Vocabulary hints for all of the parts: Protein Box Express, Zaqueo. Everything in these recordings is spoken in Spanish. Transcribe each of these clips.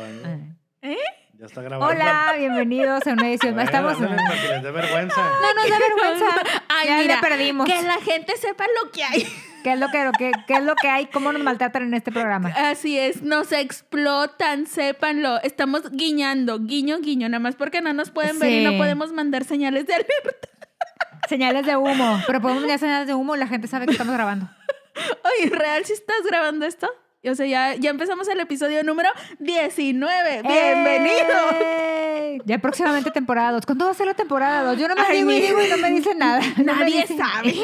grabando. ¿Eh? Ya está grabando. Hola, bienvenidos a una edición. Bueno, estamos en... que les dé vergüenza. No nos da vergüenza. Ay, ya mira, le perdimos. Que la gente sepa lo que hay. ¿Qué es lo que hay? ¿Cómo nos maltratan en este programa? Así es, nos explotan, sépanlo. Estamos guiñando, guiño, guiño, nada más porque no nos pueden ver y no podemos mandar señales de alerta. Señales de humo. Pero podemos mandar señales de humo y la gente sabe que estamos grabando. Oye, ¿real si estás grabando esto? O sea, ya empezamos el episodio número 19. ¡Bienvenidos! Ya próximamente temporada 2. ¿Cuándo va a ser la temporada 2? Yo no me digo y no me dicen nada. Nadie sabe.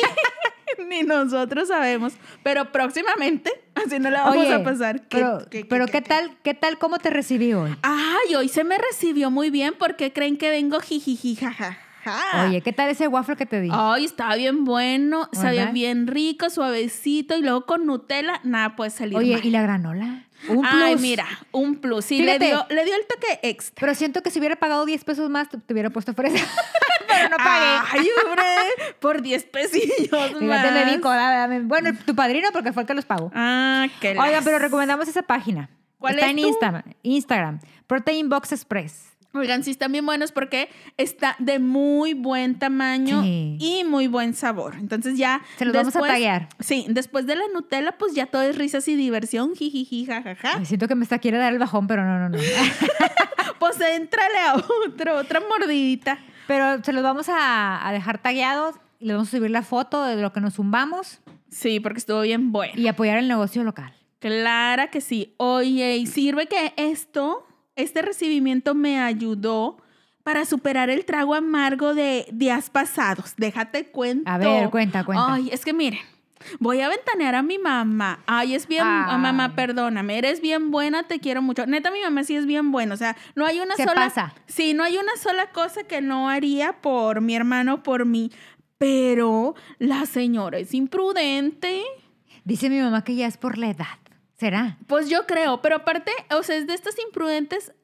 Ni nosotros sabemos. Pero próximamente, así no la vamos a pasar. ¿Qué tal? ¿Cómo te recibí hoy? Ay, hoy se me recibió muy bien porque creen que vengo jijiji, jaja. Ajá. Oye, ¿qué tal ese waffle que te di? Ay, estaba bien bueno, sabía bien rico, suavecito y luego con Nutella, nada puede salir mal. ¿Y la granola? Un plus. Ay, mira, un plus. Sí, le dio el toque extra. Pero siento que si hubiera pagado 10 pesos más, te hubiera puesto fresa. Pero no pagué. Ay, hombre, por 10 pesillos más. Me di colada. Bueno, tu padrino porque fue el que los pagó. Ah, qué lindo. Oigan, pero recomendamos esa página. ¿Cuál es? Está en Instagram, Protein Box Express. Oigan, sí están bien buenos porque está de muy buen tamaño y muy buen sabor. Entonces ya... Se los vamos a taguear. Sí, después de la Nutella, pues ya todo es risas y diversión. Jijiji, jajaja. Me siento que quiere dar el bajón, pero no. Pues éntrale a otra mordidita. Pero se los vamos a dejar tagueados. Les vamos a subir la foto de lo que nos zumbamos. Sí, porque estuvo bien bueno. Y apoyar el negocio local. Claro que sí. Oye, y sirve que este recibimiento me ayudó para superar el trago amargo de días pasados. Déjate cuento. A ver, cuenta. Ay, es que miren, voy a ventanear a mi mamá. Ay, es bien... Ay. Mamá, perdóname. Eres bien buena, te quiero mucho. Neta, mi mamá sí es bien buena. O sea, no hay una sola... pasa. Sí, no hay una sola cosa que no haría por mi hermano, por mí. Pero la señora es imprudente. Dice mi mamá que ya es por la edad. ¿Será? Pues yo creo, pero aparte, o sea, es de estas imprudentes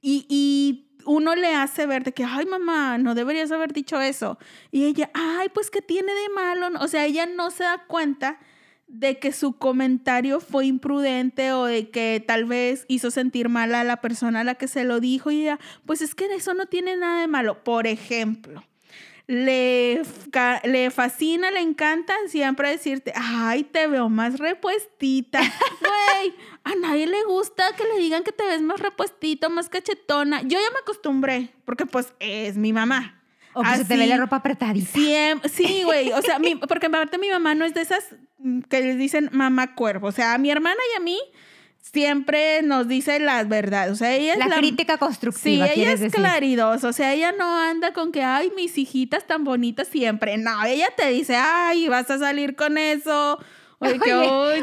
y uno le hace ver de que, ay, mamá, no deberías haber dicho eso. Y ella, ay, pues, ¿qué tiene de malo? O sea, ella no se da cuenta de que su comentario fue imprudente o de que tal vez hizo sentir mal a la persona a la que se lo dijo. Y ella, pues, es que eso no tiene nada de malo. Por ejemplo... Le fascina, le encanta siempre decirte, ay, te veo más repuestita. Güey, a nadie le gusta que le digan que te ves más repuestito, más cachetona. Yo ya me acostumbré, porque pues es mi mamá. O que así, se te ve la ropa apretadita. Sí, güey, o sea, porque aparte mi mamá no es de esas que les dicen mamá cuervo. O sea, a mi hermana y a mí siempre nos dice las verdades. O sea, ella es la crítica constructiva. Sí, ella es claridosa. O sea, ella no anda con que, ay, mis hijitas tan bonitas siempre. No, ella te dice, ay, vas a salir con eso. Oye,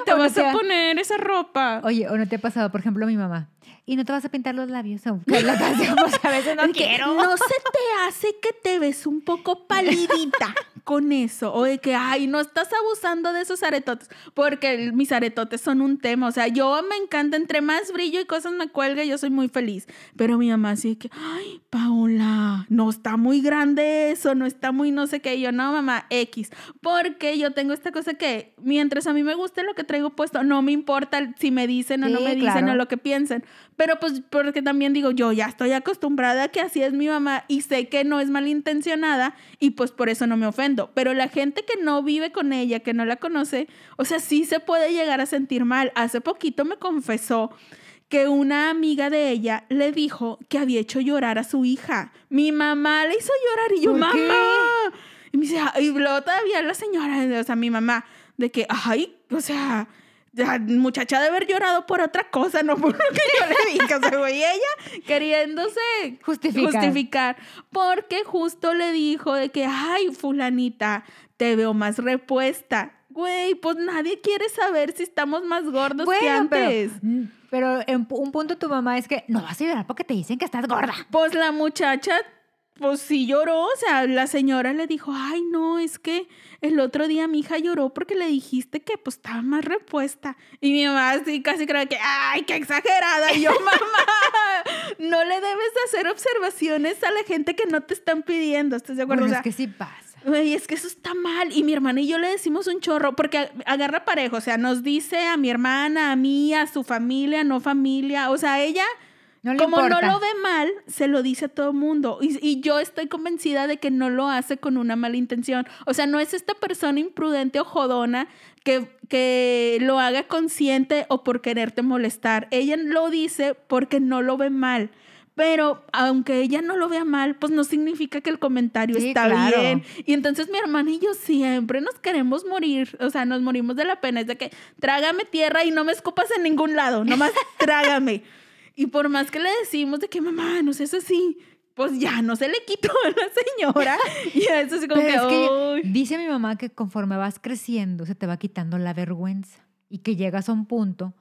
te vas a poner esa ropa. Oye, o no te ha pasado, por ejemplo, mi mamá. Y no te vas a pintar los labios. La canción, pues, a veces no quiero. No se te hace que te ves un poco palidita con eso. O de que, ay, no estás abusando de esos aretotes. Porque mis aretotes son un tema. O sea, yo me encanta. Entre más brillo y cosas me cuelga, yo soy muy feliz. Pero mi mamá así de que, ay, Paola, no está muy grande eso. No está muy no sé qué. Y yo, no, mamá, X. Porque yo tengo esta cosa que mientras a mí me guste lo que traigo puesto, no me importa si me dicen o no me dicen o lo que piensan. Pero pues porque también digo, yo ya estoy acostumbrada a que así es mi mamá y sé que no es malintencionada y pues por eso no me ofendo. Pero la gente que no vive con ella, que no la conoce, o sea, sí se puede llegar a sentir mal. Hace poquito me confesó que una amiga de ella le dijo que había hecho llorar a su hija. Mi mamá le hizo llorar y yo, mamá. Y me dice, y luego todavía la señora, o sea, mi mamá, de que, ay, o sea... La muchacha de haber llorado por otra cosa, no por lo que yo le dije. O sea, güey, ella queriéndose justificar. Porque justo le dijo de que, ay, fulanita, te veo más repuesta. Güey, pues nadie quiere saber si estamos más gordos que antes. Pero en un punto tu mamá es que no vas a llorar porque te dicen que estás gorda. Pues la muchacha... Pues sí lloró, o sea, la señora le dijo, ay, no, es que el otro día mi hija lloró porque le dijiste que pues estaba más repuesta. Y mi mamá así casi creo que, ay, qué exagerada. Y yo, mamá, no le debes hacer observaciones a la gente que no te están pidiendo. ¿Estás de acuerdo? Bueno, o sea, es que sí pasa. Güey, es que eso está mal. Y mi hermana y yo le decimos un chorro, porque agarra parejo, o sea, nos dice a mi hermana, a mí, a su familia, no familia. O sea, ella... No le como importa. No lo ve mal, se lo dice a todo el mundo. Y yo estoy convencida de que no lo hace con una mala intención. O sea, no es esta persona imprudente o jodona que lo haga consciente o por quererte molestar. Ella lo dice porque no lo ve mal. Pero aunque ella no lo vea mal, pues no significa que el comentario sí, está claro. Bien. Y entonces mi hermana y yo siempre nos queremos morir. O sea, nos morimos de la pena. Es de que trágame tierra y no me escupas en ningún lado. Nomás trágame. Y por más que le decimos de que mamá, no seas así, pues ya no se le quitó a la señora. Y eso es como pero que... Es que dice mi mamá que conforme vas creciendo se te va quitando la vergüenza. Y que llegas a un punto...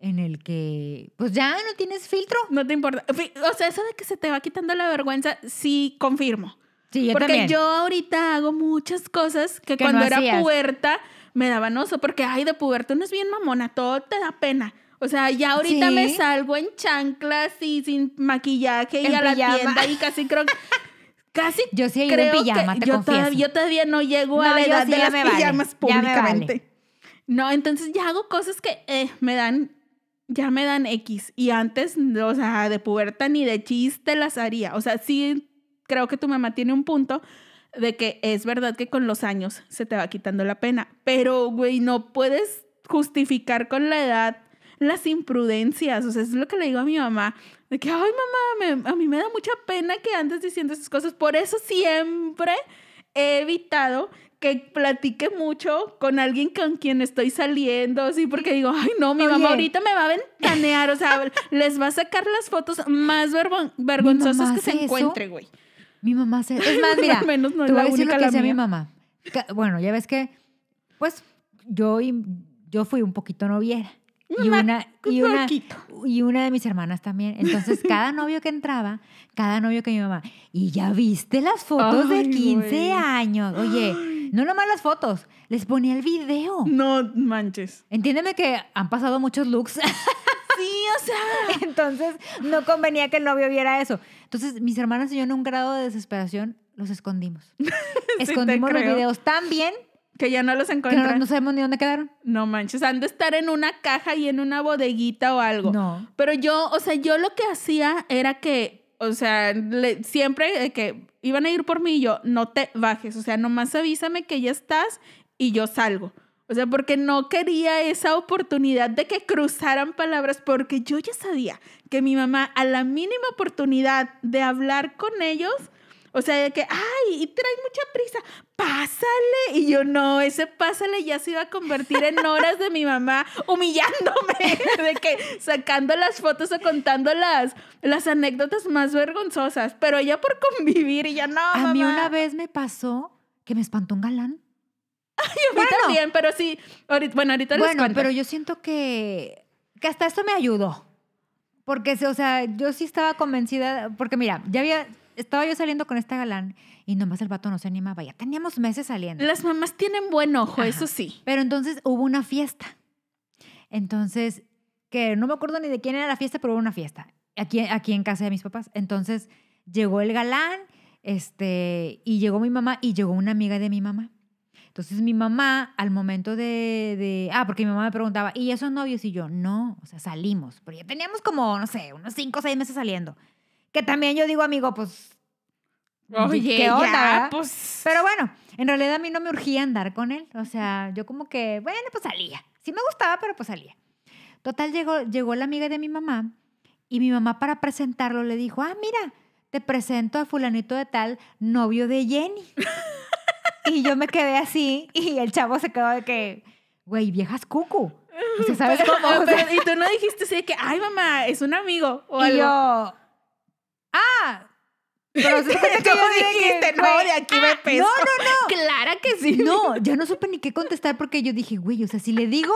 en el que, pues ya no tienes filtro. No te importa. O sea, eso de que se te va quitando la vergüenza, sí confirmo. Sí, yo porque también. Yo ahorita hago muchas cosas que cuando no era hacías. Puberta me daban oso. Porque, ay, de puberta uno es bien mamona, todo te da pena. O sea, ya ahorita ¿sí? me salgo en chanclas y sin maquillaje y en a la pijama. Tienda y casi creo que... Casi yo sí he ido creo en pijama, te confieso. Yo todavía no llego a la edad sí de las pijamas vale. Públicamente. Vale. No, entonces ya hago cosas que me dan X. Y antes, o sea, de puberta ni de chiste las haría. O sea, sí creo que tu mamá tiene un punto de que es verdad que con los años se te va quitando la pena. Pero, güey, no puedes justificar con la edad las imprudencias. O sea, es lo que le digo a mi mamá. De que, ay, mamá, a mí me da mucha pena que andes diciendo esas cosas. Por eso siempre he evitado... que platique mucho con alguien con quien estoy saliendo, así porque digo, ay no, mi mamá ahorita me va a ventanear, o sea, les va a sacar las fotos más vergonzosas que se encuentre, güey. Mi mamá hace eso. Es más, mira, menos no te voy a decir lo que hacía mi mamá. Bueno, ya ves que, pues, yo fui un poquito noviera. Y una de mis hermanas también. Entonces, cada novio que mi mamá, y ya viste las fotos ay, de 15 güey. Años. Oye, no nomás las fotos, les ponía el video. No manches. Entiéndeme que han pasado muchos looks. Sí, o sea. Entonces, no convenía que el novio viera eso. Entonces, mis hermanas y yo en un grado de desesperación los escondimos. Sí, escondimos los videos tan bien. Que ya no los encuentran. No sabemos ni dónde quedaron. No manches, han de estar en una caja y en una bodeguita o algo. No. Pero yo, o sea, yo lo que hacía era que, o sea, siempre que iban a ir por mí y yo, no te bajes. O sea, nomás avísame que ya estás y yo salgo. O sea, porque no quería esa oportunidad de que cruzaran palabras, porque yo ya sabía que mi mamá a la mínima oportunidad de hablar con ellos... O sea, de que, ay, y trae mucha prisa, pásale. Y yo, no, ese pásale ya se iba a convertir en horas de mi mamá humillándome, de que sacando las fotos o contando las anécdotas más vergonzosas. Pero ella por convivir y ya no, a mamá. A mí una vez me pasó que me espantó un galán. Ay, a mí bueno, también, pero sí. Ahorita les cuento. Bueno, pero yo siento que hasta esto me ayudó. Porque, o sea, yo sí estaba convencida, porque mira, ya había... Estaba yo saliendo con este galán y nomás el vato no se animaba. Ya teníamos meses saliendo. Las mamás tienen buen ojo, ajá. Eso sí. Pero entonces hubo una fiesta. Entonces, que no me acuerdo ni de quién era la fiesta, pero hubo una fiesta. Aquí en casa de mis papás. Entonces, llegó el galán, y llegó mi mamá y llegó una amiga de mi mamá. Entonces, mi mamá, al momento porque mi mamá me preguntaba, ¿y esos novios? Y yo, no, o sea, salimos. Pero ya teníamos como, no sé, unos 5 o 6 meses saliendo. Que también yo digo, amigo, pues... Oye, ¿qué onda, ya, pues... Pero bueno, en realidad a mí no me urgía andar con él. O sea, yo como que, bueno, pues salía. Sí me gustaba, pero pues salía. Total, llegó la amiga de mi mamá y mi mamá para presentarlo le dijo, mira, te presento a fulanito de tal, novio de Jenny. Y yo me quedé así y el chavo se quedó de que, güey, viejas cucu. O sea, ¿sabes cómo? Pero, y tú no dijiste así de que, ay, mamá, es un amigo. O y algo. Yo... Pero se cuenta que yo dijiste, no, de aquí me peso. No. Clara que sí. No, ya no supe ni qué contestar porque yo dije, güey, o sea, si le digo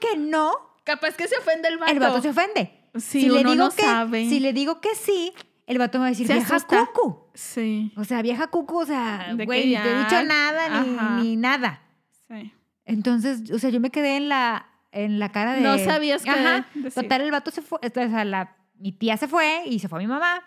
que no... Capaz que se ofende el vato. El vato se ofende. Sí, si uno le digo no que, sabe. Si le digo que sí, el vato me va a decir, vieja cucu. Sí. O sea, vieja cucu, o sea, güey, no te he dicho nada, ni nada. Sí. Entonces, o sea, yo me quedé en la cara de... No sabías qué decir. Total, el vato se fue, o sea, mi tía se fue y se fue a mi mamá.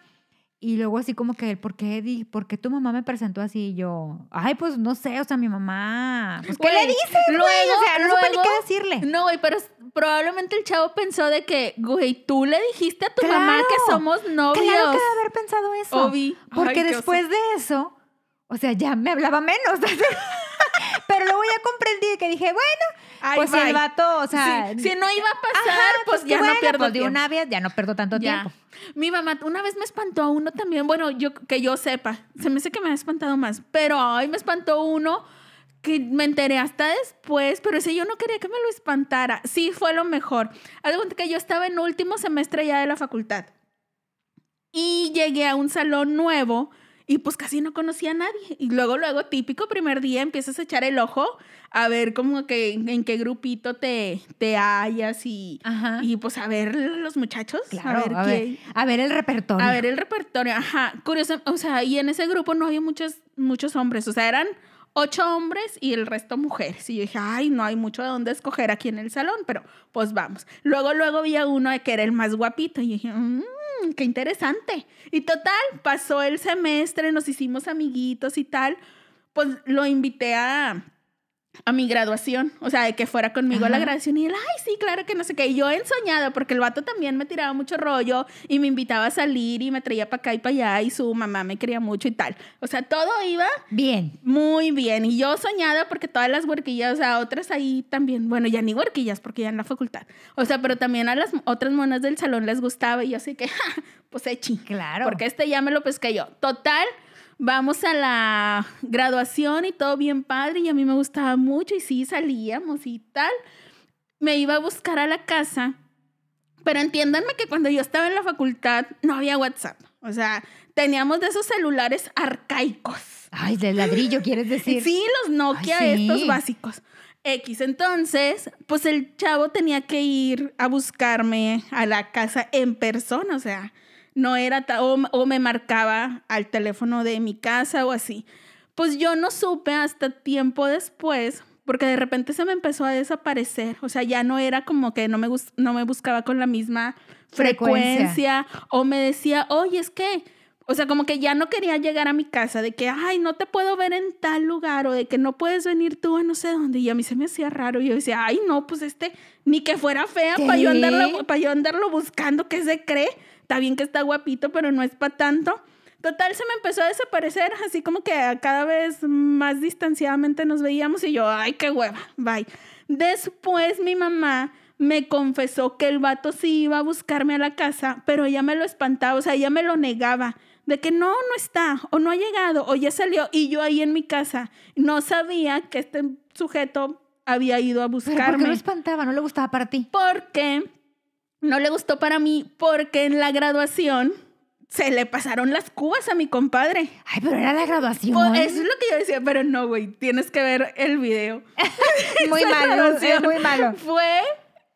Y luego así como que él, ¿por qué tu mamá me presentó así? Y yo, ay, pues no sé, o sea, mi mamá... Pues, ¿qué le dices? Luego, o sea, no supe ni qué decirle. No, güey, pero probablemente el chavo pensó de que, güey, tú le dijiste a tu mamá que somos novios. Claro que debe haber pensado eso. Obi. Porque después de eso, o sea, ya me hablaba menos. Pero luego ya comprendí que dije, bueno, pues si el vato, o sea... Si no iba a pasar, pues ya no pierdo tiempo. De una vez ya no pierdo tanto tiempo. Mi mamá una vez me espantó a uno también. Bueno, yo que yo sepa. Se me hace que me ha espantado más. Pero ay, me espantó uno que me enteré hasta después. Pero ese yo no quería que me lo espantara. Sí, fue lo mejor. Algo que yo estaba en último semestre ya de la facultad. Y llegué a un salón nuevo... Y pues casi no conocía a nadie. Y luego, típico primer día, empiezas a echar el ojo a ver como que en qué grupito te hallas y pues a ver los muchachos. Claro, a ver el repertorio. A ver el repertorio, ajá. Curioso, o sea, y en ese grupo no había muchos hombres. O sea, eran 8 hombres y el resto mujeres. Y yo dije, ay, no hay mucho de dónde escoger aquí en el salón, pero pues vamos. Luego vi a uno que era el más guapito. Y yo dije, qué interesante. Y total, pasó el semestre, nos hicimos amiguitos y tal. Pues lo invité a mi graduación, o sea, de que fuera conmigo a la graduación. Y él, ay, sí, claro que no sé qué. Y yo ensoñada, porque el vato también me tiraba mucho rollo y me invitaba a salir y me traía para acá y para allá y su mamá me quería mucho y tal. O sea, todo iba... Bien. Muy bien. Y yo soñada porque todas las huerquillas, o sea, otras ahí también... Bueno, ya ni huerquillas porque ya en la facultad. O sea, pero también a las otras monas del salón les gustaba y yo así que, ja, pues echi. Claro. Porque ya me lo pesqué yo. Total... Vamos a la graduación y todo bien padre y a mí me gustaba mucho y sí salíamos y tal. Me iba a buscar a la casa, pero entiéndanme que cuando yo estaba en la facultad no había WhatsApp. O sea, teníamos de esos celulares arcaicos. Ay, de ladrillo, ¿quieres decir? Sí, los Nokia, ay, sí. Estos básicos. X, entonces, pues el chavo tenía que ir a buscarme a la casa en persona, o sea... No era, o me marcaba al teléfono de mi casa o así. Pues yo no supe hasta tiempo después, porque de repente se me empezó a desaparecer. O sea, ya no era como que no me buscaba con la misma frecuencia. O me decía, oye, es que... O sea, como que ya no quería llegar a mi casa, de que, ay, no te puedo ver en tal lugar, o de que no puedes venir tú a no sé dónde. Y a mí se me hacía raro. Y yo decía, ay, no, pues ni que fuera fea para yo andarlo buscando, ¿qué se cree? Está bien que está guapito, pero no es para tanto. Total, se me empezó a desaparecer, así como que cada vez más distanciadamente nos veíamos. Y yo, ay, qué hueva, bye. Después mi mamá... me confesó que el vato sí iba a buscarme a la casa, pero ella me lo espantaba, o sea, ella me lo negaba, de que no está, o no ha llegado, o ya salió, y yo ahí en mi casa no sabía que este sujeto había ido a buscarme. ¿Pero por qué lo espantaba? ¿No le gustaba para ti? Porque no le gustó para mí, porque en la graduación... se le pasaron las cubas a mi compadre. Ay, pero era la graduación. Pues eso es lo que yo decía, pero no, güey, tienes que ver el video. Muy malo, es muy malo. Fue...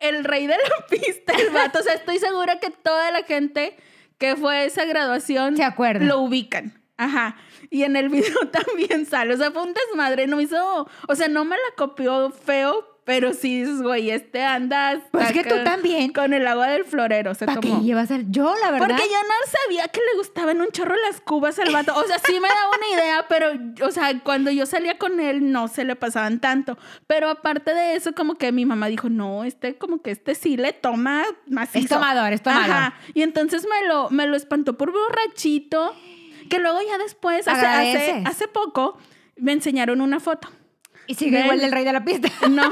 el rey de la pista, el vato. O sea, estoy segura que toda la gente que fue a esa graduación... se acuerda. Lo ubican. Ajá. Y en el video también sale. O sea, fue un desmadre. No me hizo... O sea, no me la copió feo, pero sí, güey, andas... Pues que tú también. Con el agua del florero se tomó. ¿Para qué llevas el...? Yo, la verdad... Porque yo no sabía que le gustaban un chorro las cubas al vato. O sea, sí me daba una idea, pero... O sea, cuando yo salía con él, no se le pasaban tanto. Pero aparte de eso, como que mi mamá dijo, no, como que sí le toma macizo. Es tomador. Ajá. Y entonces me lo espantó por borrachito, que luego ya después, hace poco, me enseñaron una foto. Y sigue igual del rey de la pista. No.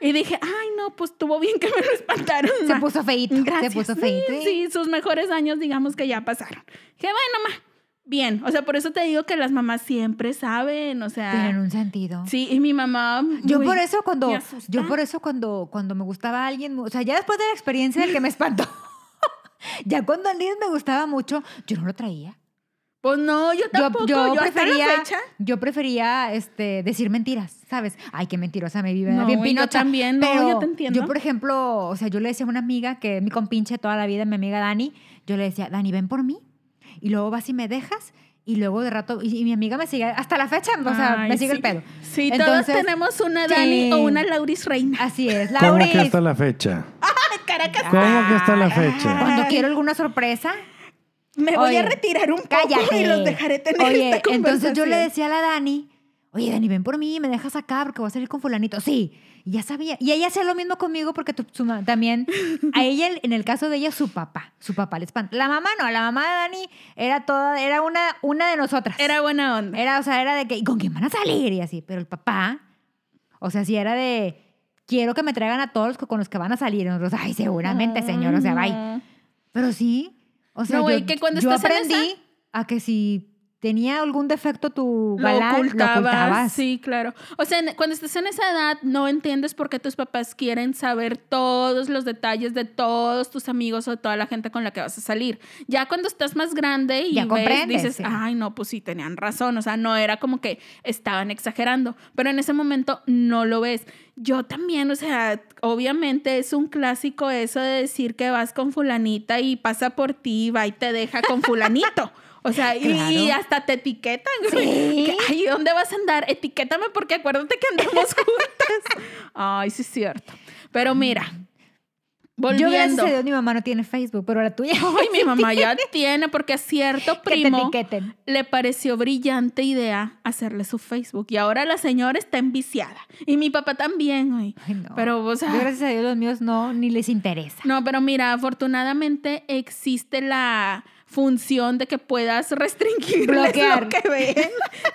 Y dije, ay, no, pues estuvo bien que me lo espantaron. Se puso feíto. Gracias. Se puso feíto. Sí, sus mejores años, digamos que ya pasaron. Dije, bueno, ma, bien. O sea, por eso te digo que las mamás siempre saben, o sea. Tienen un sentido. Sí, y mi mamá... Yo por eso cuando me gustaba alguien, o sea, ya después de la experiencia del que me espantó, ya cuando alguien me gustaba mucho, yo no lo traía. Pues no, yo tampoco. Yo prefería decir mentiras, ¿sabes? Ay, qué mentirosa me vive. No, bien pinocha. Yo también, no, pero yo te entiendo. Yo, por ejemplo, o sea, yo le decía a una amiga que mi compinche toda la vida, mi amiga Dani, yo le decía, Dani, ven por mí. Y luego vas y me dejas. Y luego de rato, y mi amiga me sigue, hasta la fecha, o sea, ay, me sigue sí. El pedo. Sí, entonces, todos tenemos una Dani o una Lauris Reina. Así es, Lauris. ¿Cómo que hasta la fecha? Caracas. ¿Cómo que hasta la fecha? Cuando quiero alguna sorpresa... Me voy a retirar un poco y los dejaré tener esta conversación. Entonces yo le decía a la Dani, Oye, Dani, ven por mí, me dejas acá porque voy a salir con fulanito. Sí, ya sabía. Y ella hacía lo mismo conmigo porque también a ella, en el caso de ella, su papá le espanta. La mamá no, la mamá de Dani era una de nosotras. Era buena onda. Era de que, ¿y con quién van a salir? Y así. Pero el papá, o sea, sí era de, quiero que me traigan a todos con los que van a salir. Y nosotros, ay, seguramente, señor, o sea, bye. Pero sí, o sea, no, wey, yo aprendí a que si tenía algún defecto tu galán, lo ocultabas. Sí, claro. O sea, cuando estás en esa edad, no entiendes por qué tus papás quieren saber todos los detalles de todos tus amigos o de toda la gente con la que vas a salir. Ya cuando estás más grande y ya ves, dices, sí, ay, no, pues sí, tenían razón. O sea, no era como que estaban exagerando. Pero en ese momento no lo ves. Yo también, o sea, obviamente es un clásico eso de decir que vas con fulanita y pasa por ti, va y te deja con fulanito. O sea, claro. Y hasta te etiquetan, güey. ¿Sí? Ay, ¿dónde vas a andar? Etiquétame porque acuérdate que andamos juntas. Ay, sí es cierto. Pero mira, volviendo. Yo gracias a Dios, mi mamá no tiene Facebook, pero la tuya. Ay, mi mamá ya tiene, porque a cierto primo le pareció brillante idea hacerle su Facebook. Y ahora la señora está enviciada. Y mi papá también, güey. Ay, no. Pero, o sea, yo gracias a Dios, los míos no, ni les interesa. No, pero mira, afortunadamente existe la función de que puedas restringir lo que ven.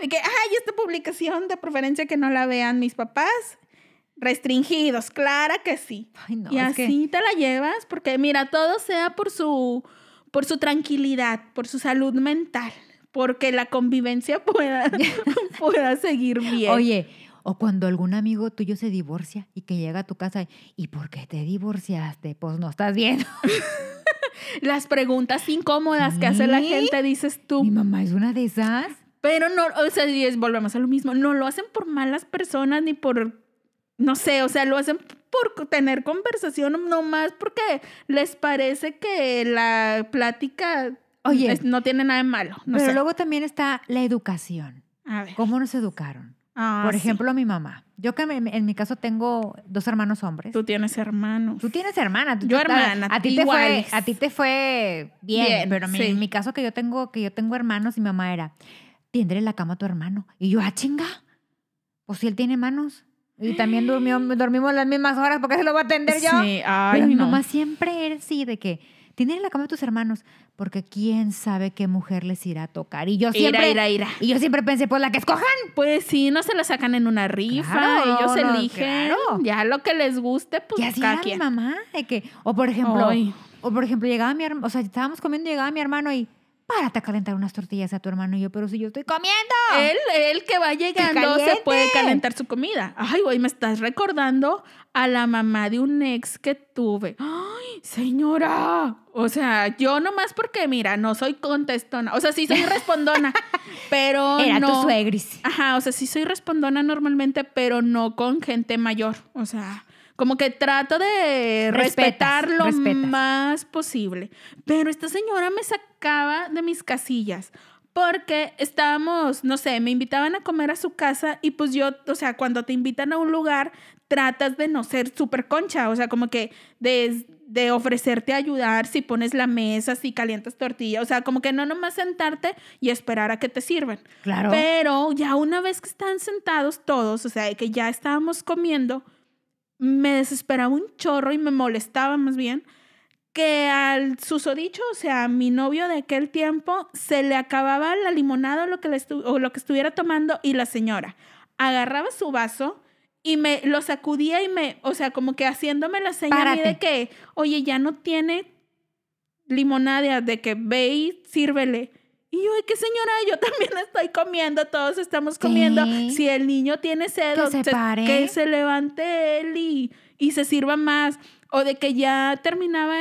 De que, ay, esta publicación de preferencia que no la vean mis papás. Restringidos, clara que sí. Ay, no, y así te la llevas, porque mira, todo sea por su tranquilidad, por su salud mental, porque la convivencia pueda seguir bien. Oye, o cuando algún amigo tuyo se divorcia y que llega a tu casa, ¿y por qué te divorciaste? Pues no estás bien. Las preguntas incómodas que hace la gente, dices tú. Mi mamá es una de esas. Pero no, o sea, volvemos a lo mismo. No lo hacen por malas personas ni por, no sé, o sea, lo hacen por tener conversación nomás porque les parece que la plática no tiene nada de malo. No pero sé. Luego también está la educación. A ver. ¿Cómo nos educaron? Ah, por ejemplo, sí. Mi mamá. Yo que en mi caso tengo 2 hermanos hombres. Tú tienes hermanos. Tú tienes hermana. Yo hermana. A ti te fue bien. Pero sí. En mi caso que yo tengo hermanos, mi mamá era, tiéndele la cama a tu hermano. Y yo, chinga. Pues si él tiene manos. Y también dormimos las mismas horas, porque se lo va a atender yo. Sí, ay, pero mi mamá siempre era así de que, tienen la cama de tus hermanos, porque quién sabe qué mujer les irá a tocar. Y yo siempre Y yo siempre pensé, pues la que escojan. Pues sí, no se la sacan en una rifa, claro, ellos eligen. Claro. Ya lo que les guste, pues. Y así era mi mamá, de que, o por ejemplo, llegaba mi hermano, o sea, estábamos comiendo, llegaba mi hermano y párate a calentar unas tortillas a tu hermano. Y yo, pero si yo estoy comiendo. Él que va llegando se puede calentar su comida. Ay, güey, me estás recordando a la mamá de un ex que tuve. Ay, señora. O sea, yo nomás porque, mira, no soy contestona. O sea, sí soy respondona, pero era no. Era tu suegris. Ajá, o sea, sí soy respondona normalmente, pero no con gente mayor. O sea, como que trato de respetar lo más posible. Pero esta señora me sacaba de mis casillas porque estábamos, no sé, me invitaban a comer a su casa y pues yo, o sea, cuando te invitan a un lugar, tratas de no ser súper concha. O sea, como que de ofrecerte a ayudar, si pones la mesa, si calientas tortilla. O sea, como que no nomás sentarte y esperar a que te sirvan. Claro. Pero ya una vez que están sentados todos, o sea, que ya estábamos comiendo, me desesperaba un chorro y me molestaba más bien que al susodicho, o sea, a mi novio de aquel tiempo, se le acababa la limonada o lo que estuviera tomando y la señora agarraba su vaso y me lo sacudía y me, o sea, como que haciéndome la señal de que, oye, ya no tiene limonada, de que ve y sírvele. Y yo, ay, qué señora, yo también estoy comiendo, todos estamos comiendo. Sí. Si el niño tiene sed, que se levante él y se sirva más. O de que ya terminaba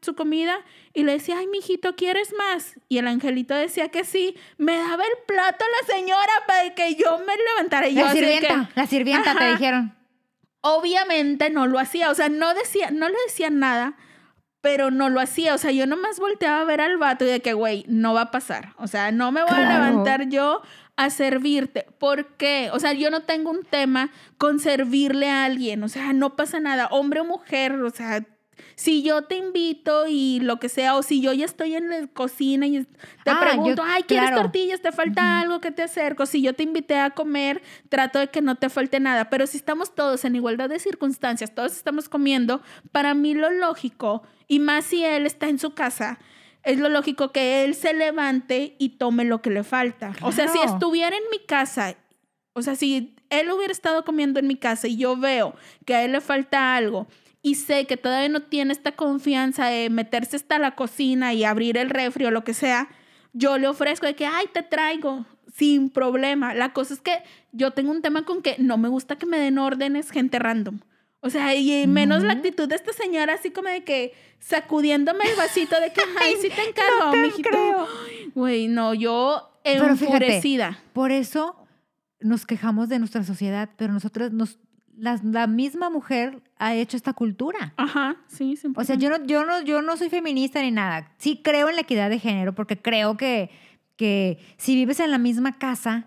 su comida y le decía, ay, mijito, ¿quieres más? Y el angelito decía que sí. Me daba el plato a la señora para que yo me levantara. Y la sirvienta, ajá, te dijeron. Obviamente no lo hacía, o sea, no le decían nada, pero no lo hacía. O sea, yo nomás volteaba a ver al vato y de que, güey, no va a pasar. O sea, no me voy a levantar yo a servirte. ¿Por qué? O sea, yo no tengo un tema con servirle a alguien. O sea, no pasa nada. Hombre o mujer, o sea, Si yo te invito y lo que sea, o si yo ya estoy en la cocina y te pregunto, ay, ¿quieres tortillas? ¿Te falta algo? ¿Qué te acerco? Si yo te invité a comer, trato de que no te falte nada. Pero si estamos todos en igualdad de circunstancias, todos estamos comiendo, para mí lo lógico, y más si él está en su casa, es lo lógico que él se levante y tome lo que le falta. Claro. O sea, si estuviera en mi casa, o sea, si él hubiera estado comiendo en mi casa y yo veo que a él le falta algo, y sé que todavía no tiene esta confianza de meterse hasta la cocina y abrir el refri o lo que sea, yo le ofrezco de que, ay, te traigo, sin problema. La cosa es que yo tengo un tema con que no me gusta que me den órdenes gente random. O sea, y menos la actitud de esta señora así como de que sacudiéndome el vasito de que, ay, sí te encargo, mijito. Güey, no, yo enfurecida. Pero fíjate, por eso nos quejamos de nuestra sociedad, pero nosotros nos... La misma mujer ha hecho esta cultura. Ajá, sí, siempre. O sea, yo no soy feminista ni nada. Sí creo en la equidad de género, porque creo que si vives en la misma casa,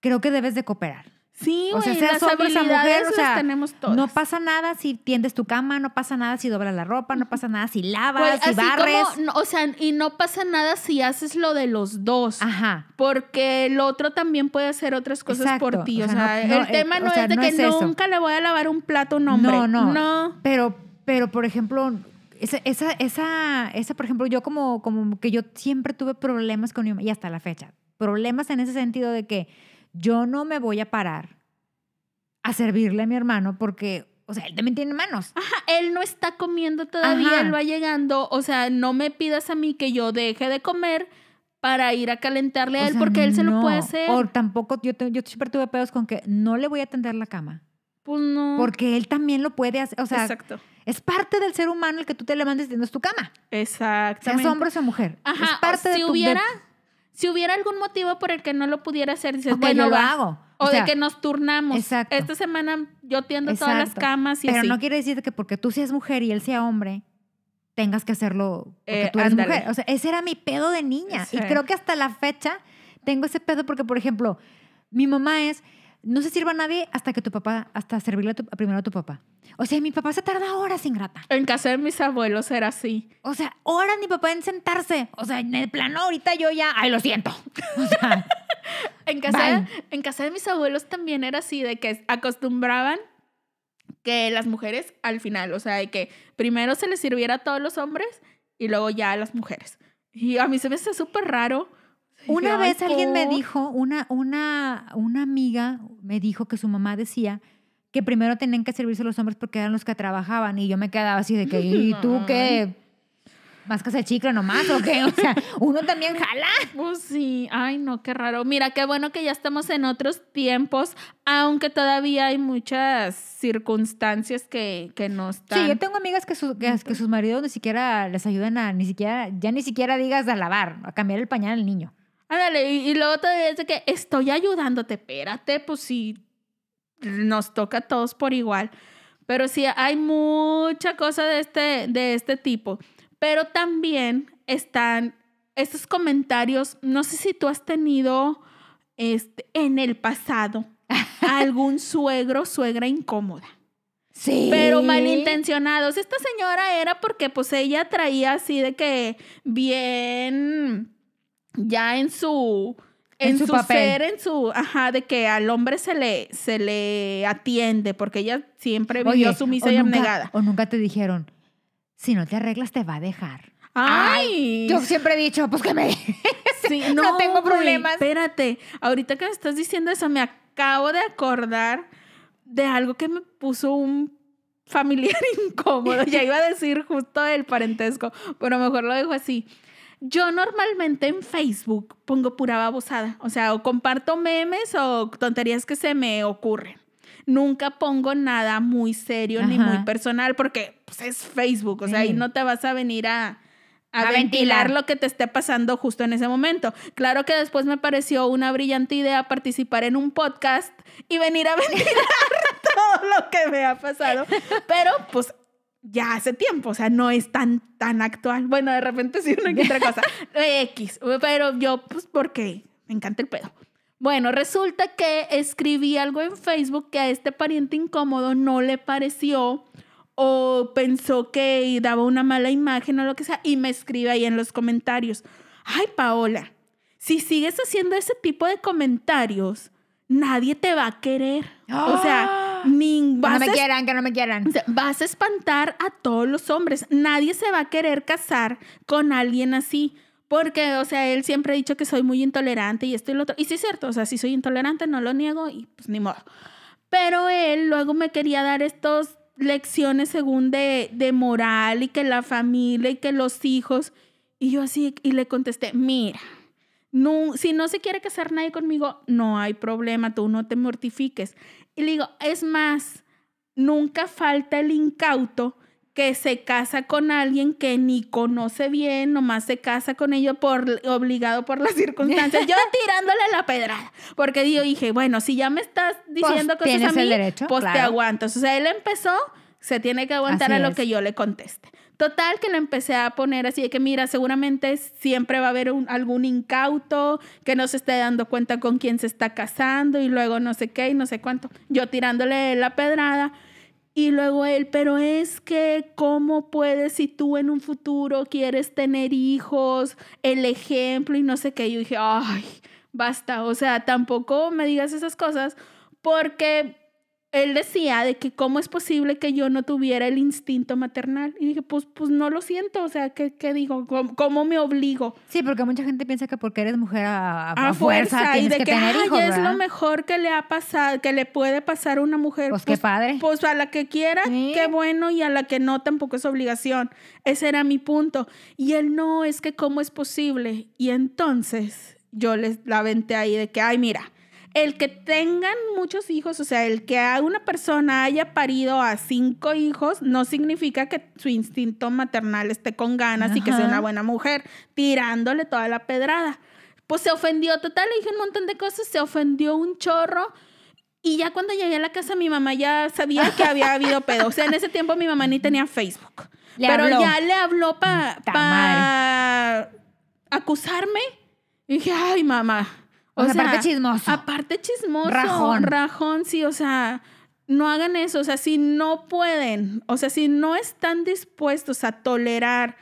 creo que debes de cooperar. Sí, o sea, seas hombre, seas mujer, o sea, tenemos todas. No pasa nada si tiendes tu cama, no pasa nada si doblas la ropa, no pasa nada si lavas, pues, si barres. Como, o sea, y no pasa nada si haces lo de los dos. Ajá. Porque el otro también puede hacer otras cosas por ti. O sea, el tema no es de que nunca le voy a lavar un plato a un hombre. No. Pero por ejemplo, esa, por ejemplo, yo como que yo siempre tuve problemas con mi, y hasta la fecha, problemas en ese sentido de que yo no me voy a parar a servirle a mi hermano porque, o sea, él también tiene manos. Ajá, él no está comiendo todavía, él va llegando. O sea, no me pidas a mí que yo deje de comer para ir a calentarle a él, porque él se lo puede hacer. O tampoco, yo siempre tuve pedos con que no le voy a tender la cama. Pues no. Porque él también lo puede hacer. O sea, exacto. Es parte del ser humano el que tú te levantes y no es tu cama. Exactamente. Seas hombre o sea mujer. Ajá, es parte de tu... Si hubiera algún motivo por el que no lo pudiera hacer, dices, bueno, yo lo hago. O sea, de que nos turnamos. Exacto. Esta semana yo tiendo todas las camas y Pero no quiere decir que porque tú seas mujer y él sea hombre, tengas que hacerlo porque tú eres mujer. O sea, ese era mi pedo de niña. Sí. Y creo que hasta la fecha tengo ese pedo porque, por ejemplo, mi mamá es, no se sirva a nadie hasta que tu papá, hasta servirle primero a tu papá. O sea, mi papá se tarda horas, ingrata. En casa de mis abuelos era así. O sea, horas mi papá en sentarse. O sea, en el plano ahorita yo ya, ay, lo siento. O sea, en casa de mis abuelos también era así, de que acostumbraban que las mujeres al final, o sea, de que primero se les sirviera a todos los hombres y luego ya a las mujeres. Y a mí se me hace súper raro. Una vez alguien me dijo, una amiga me dijo que su mamá decía que primero tenían que servirse los hombres porque eran los que trabajaban, y yo me quedaba así de que, ¿y tú qué? ¿Mascas el chicle nomás o qué? O sea, ¿uno también jala? Pues sí. Ay, no, qué raro. Mira, qué bueno que ya estamos en otros tiempos, aunque todavía hay muchas circunstancias que no están. Sí, yo tengo amigas que sus maridos ni siquiera les ayudan a, ni siquiera digas a lavar, a cambiar el pañal al niño. Ándale, y luego todavía es de que estoy ayudándote, espérate, pues sí. Nos toca a todos por igual. Pero sí, hay mucha cosa de este tipo. Pero también están estos comentarios. No sé si tú has tenido en el pasado algún suegro, suegra incómoda. Sí. Pero malintencionados. Esta señora era porque pues ella traía así de que bien ya en su... En su papel. Ser, en su... Ajá, de que al hombre se le atiende, porque ella siempre vivió sumisa y abnegada. O nunca te dijeron, si no te arreglas te va a dejar. ¡Ay! Yo siempre he dicho, pues que me... Sí, no tengo problemas. Espérate, ahorita que me estás diciendo eso, me acabo de acordar de algo que me puso un familiar incómodo. Ya iba a decir justo el parentesco, pero mejor lo dejo así. Yo normalmente en Facebook pongo pura babosada. O sea, o comparto memes o tonterías que se me ocurren. Nunca pongo nada muy serio ni muy personal porque pues, es Facebook. O sea, ahí no te vas a venir a ventilar lo que te esté pasando justo en ese momento. Claro que después me pareció una brillante idea participar en un podcast y venir a ventilar todo lo que me ha pasado. Pero pues... ya hace tiempo, o sea, no es tan actual. Bueno, de repente sí, una que otra cosa. X, pero yo, pues, porque me encanta el pedo. Bueno, resulta que escribí algo en Facebook que a este pariente incómodo no le pareció o pensó que daba una mala imagen o lo que sea, y me escribe ahí en los comentarios: ay, Paola, si sigues haciendo ese tipo de comentarios, nadie te va a querer. O sea, que no me quieran. O sea, vas a espantar a todos los hombres. Nadie se va a querer casar con alguien así. Porque, o sea, él siempre ha dicho que soy muy intolerante y esto y lo otro. Y sí es cierto, o sea, sí soy intolerante, no lo niego y pues ni modo. Pero él luego me quería dar estas lecciones según de moral y que la familia y que los hijos. Y yo así, y le contesté: mira, no, si no se quiere casar nadie conmigo, no hay problema, tú no te mortifiques. Y le digo, es más, nunca falta el incauto que se casa con alguien que ni conoce bien, nomás se casa con ello obligado por las circunstancias. Yo tirándole la pedrada, porque yo dije, bueno, si ya me estás diciendo pues cosas a mí, derecho, pues claro, te aguantas. O sea, él empezó, se tiene que aguantar así a lo que yo le conteste. Total, que le empecé a poner así de que, mira, seguramente siempre va a haber algún incauto que no se esté dando cuenta con quién se está casando y luego no sé qué y no sé cuánto. Yo tirándole la pedrada. Y luego él, pero es que ¿cómo puedes si tú en un futuro quieres tener hijos? El ejemplo y no sé qué. Yo dije, ay, basta. O sea, tampoco me digas esas cosas, porque él decía de que cómo es posible que yo no tuviera el instinto maternal. Y dije, pues no lo siento. O sea, ¿qué digo? ¿Cómo me obligo? Sí, porque mucha gente piensa que porque eres mujer a fuerza tienes que tener hijos, ¿verdad? Es lo mejor que le ha pasado, que le puede pasar a una mujer. Pues qué padre. Pues a la que quiera, ¿sí? Qué bueno, y a la que no, tampoco es obligación. Ese era mi punto. Y él, no, es que cómo es posible. Y entonces yo les la aventé ahí de que, ay, mira, el que tengan muchos hijos, o sea, el que una persona haya parido a 5 hijos, no significa que su instinto maternal esté con ganas, ajá, y que sea una buena mujer, tirándole toda la pedrada. Pues se ofendió, total, le dije un montón de cosas, se ofendió un chorro. Y ya cuando llegué a la casa, mi mamá ya sabía que había habido pedo. O sea, en ese tiempo mi mamá ni tenía Facebook. Ya le habló para acusarme. Y dije, ay, mamá. O sea, aparte chismoso. Rajón, sí, o sea, no hagan eso. O sea, si no pueden, o sea, si no están dispuestos a tolerar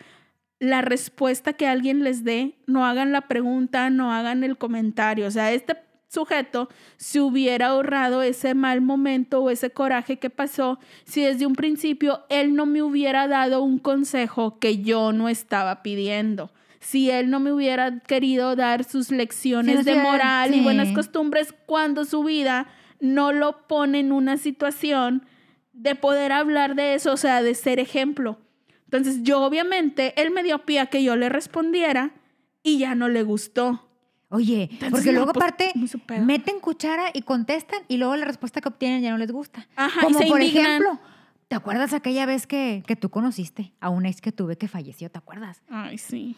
la respuesta que alguien les dé, no hagan la pregunta, no hagan el comentario. O sea, este sujeto se hubiera ahorrado ese mal momento o ese coraje que pasó si desde un principio él no me hubiera dado un consejo que yo no estaba pidiendo. Si él no me hubiera querido dar sus lecciones de moral, sí, y buenas costumbres, cuando su vida no lo pone en una situación de poder hablar de eso, o sea, de ser ejemplo. Entonces, yo obviamente, él me dio pie a que yo le respondiera y ya no le gustó. Oye, entonces, porque luego aparte meten cuchara y contestan y luego la respuesta que obtienen ya no les gusta. Ajá, como por ejemplo, ¿te acuerdas aquella vez que tú conociste a un ex que tuve que falleció? ¿Te acuerdas? Ay, sí.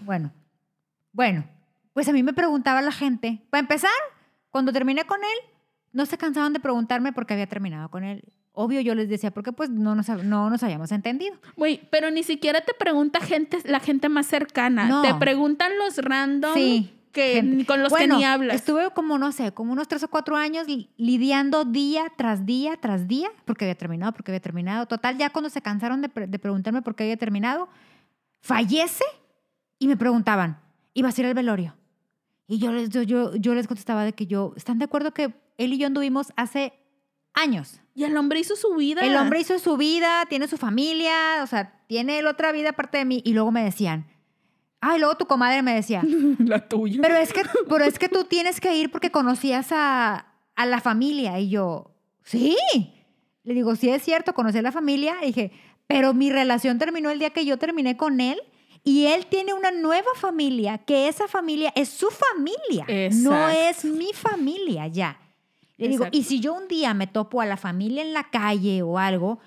Bueno, pues a mí me preguntaba la gente. Para empezar, cuando terminé con él, no se cansaban de preguntarme por qué había terminado con él. Obvio, yo les decía, porque pues no nos habíamos entendido. Güey, pero ni siquiera te pregunta la gente más cercana. No. Te preguntan los random, sí, con los que ni hablas. Estuve como unos 3 o 4 años lidiando día tras día tras día porque había terminado. Total, ya cuando se cansaron de preguntarme por qué había terminado, fallece y me preguntaban, ¿ibas a ir al velorio? Y yo les contestaba de que ¿están de acuerdo que él y yo anduvimos hace años? Y el hombre hizo su vida. Tiene su familia, o sea, tiene la otra vida aparte de mí. Y luego me decían, y luego tu comadre me decía, la tuya. Pero es que tú tienes que ir porque conocías a la familia. Y yo, sí. Le digo, sí, es cierto, conocí a la familia. Y dije, pero mi relación terminó el día que yo terminé con él. Y él tiene una nueva familia, que esa familia es su familia. Exacto. No es mi familia ya. Le digo, y si yo un día me topo a la familia en la calle o algo,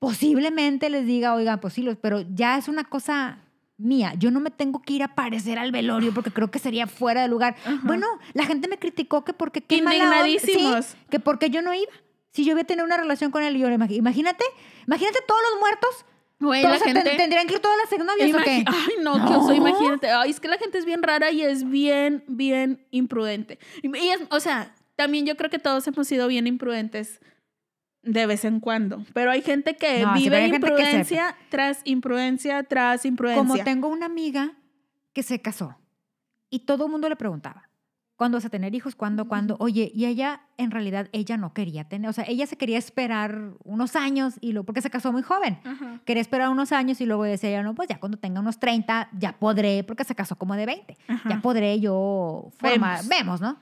posiblemente les diga, oigan, pues sí, pero ya es una cosa mía, yo no me tengo que ir a parecer al velorio porque creo que sería fuera de lugar. Ajá. Bueno, la gente me criticó que porque qué indignadísimos. Sí, que porque yo no iba. Si yo iba a tener una relación con él, y yo imagínate todos los muertos. Güey, todos la gente tendrían que ir todas las exnovias, ¿o qué? Ay, no. Que oso, imagínate. Ay, es que la gente es bien rara y es bien, bien imprudente. Y es, o sea, también yo creo que todos hemos sido bien imprudentes. de vez en cuando. Pero hay gente que vive imprudencia tras imprudencia tras imprudencia. Como tengo una amiga que se casó y todo el mundo le preguntaba, ¿cuándo vas a tener hijos? ¿Cuándo? ¿Cuándo? Oye, y ella, en realidad, ella no quería tener... O sea, ella se quería esperar unos años y luego... Porque se casó muy joven. Ajá. Quería esperar unos años y luego decía ella, no, pues ya cuando tenga unos 30, ya podré... Porque se casó como de 20. Ajá. Ya podré yo formar... Vemos, ¿no?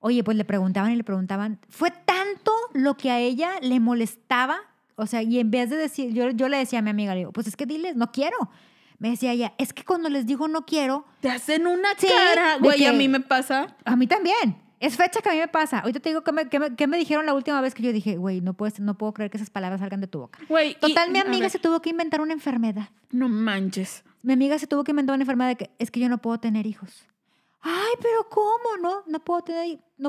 Oye, pues le preguntaban... Fue tanto lo que a ella le molestaba. O sea, y en vez de decir... Yo le decía a mi amiga, le digo, pues es que diles, no quiero... Me decía ella, es que cuando les digo no quiero... Te hacen una cara. Güey, a mí me pasa. A mí también. Es fecha que a mí me pasa. Ahorita te digo qué me dijeron la última vez que yo dije, güey, no puedo creer que esas palabras salgan de tu boca. Güey, total, mi amiga se tuvo que inventar una enfermedad. No manches. Mi amiga se tuvo que inventar una enfermedad de que es que yo no puedo tener hijos. Ay, pero ¿cómo? No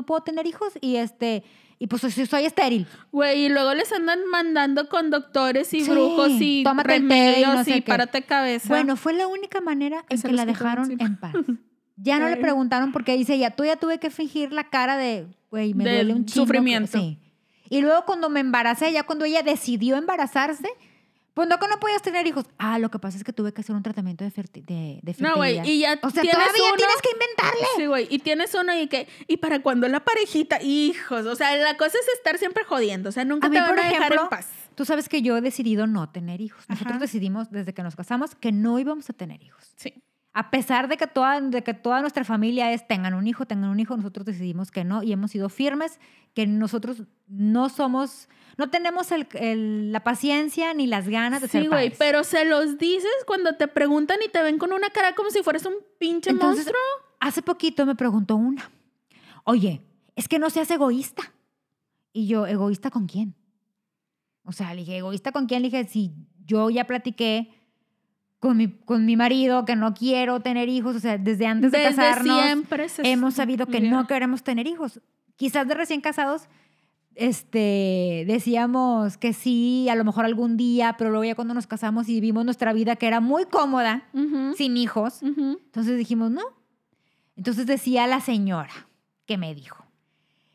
puedo tener hijos y y pues soy estéril. Güey, y luego les andan mandando con doctores y brujos y tómate remedios el té y, no sé y párate cabeza. Bueno, fue la única manera en que la dejaron en paz. Ya no le preguntaron porque dice ella, ya tuve que fingir la cara de, güey, me duele un chingo. Sufrimiento. Sí. Y luego cuando me embaracé, ya cuando ella decidió embarazarse... Pues no, que no podías tener hijos. Ah, lo que pasa es que tuve que hacer un tratamiento de fertilidad. No, güey, y ya. O sea, todavía tienes que inventarle. Sí, güey, y tienes uno y para cuando la parejita, hijos. O sea, la cosa es estar siempre jodiendo. O sea, nunca te van a dejar en paz. Tú sabes que yo he decidido no tener hijos. Nosotros decidimos desde que nos casamos que no íbamos a tener hijos. Sí. A pesar de que toda nuestra familia es tengan un hijo, nosotros decidimos que no y hemos sido firmes que nosotros no somos... No tenemos la paciencia ni las ganas de ser padres. Sí, güey, pero se los dices cuando te preguntan y te ven con una cara como si fueras un pinche monstruo. Hace poquito me preguntó una, oye, es que no seas egoísta. Y yo, ¿egoísta con quién? O sea, le dije, ¿egoísta con quién? Le dije, si yo ya platiqué con mi marido que no quiero tener hijos, o sea, desde antes de casarnos hemos sabido que no queremos tener hijos. Quizás de recién casados... decíamos que sí, a lo mejor algún día, pero luego ya cuando nos casamos y vivimos nuestra vida que era muy cómoda, sin hijos, entonces dijimos no. Entonces decía la señora que me dijo,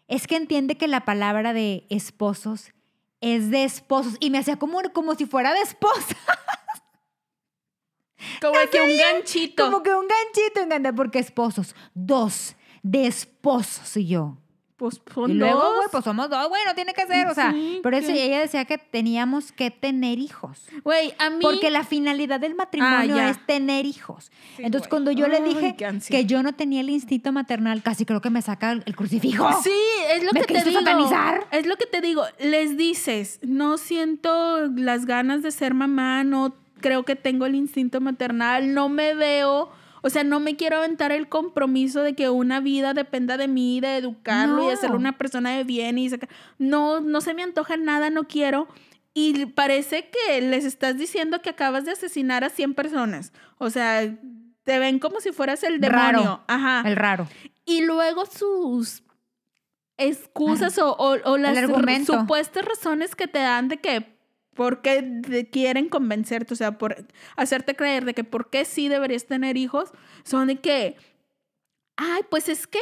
es que entiende que la palabra de esposos es de esposos, y me hacía como si fuera de esposa. Como que un ganchito, encanta, porque esposos, dos de esposos y yo. Y luego, güey, pues somos dos, güey, no tiene que ser, o sea, pero eso ella decía que teníamos que tener hijos. Güey, a mí... Porque la finalidad del matrimonio es tener hijos. Sí, entonces, cuando yo le dije que yo no tenía el instinto maternal, casi creo que me saca el crucifijo. Sí, es lo que te digo. Satanizar. Es lo que te digo. Les dices, no siento las ganas de ser mamá, no creo que tengo el instinto maternal, no me veo... O sea, no me quiero aventar el compromiso de que una vida dependa de mí, de educarlo y hacerlo una persona de bien. Y sacar... No se me antoja nada, no quiero. Y parece que les estás diciendo que acabas de asesinar a 100 personas. O sea, te ven como si fueras el demonio. Raro. Ajá. El raro. Y luego sus excusas o las supuestas razones que te dan de que porque quieren convencerte, o sea, por hacerte creer de que por qué sí deberías tener hijos, son de que, ay, pues es que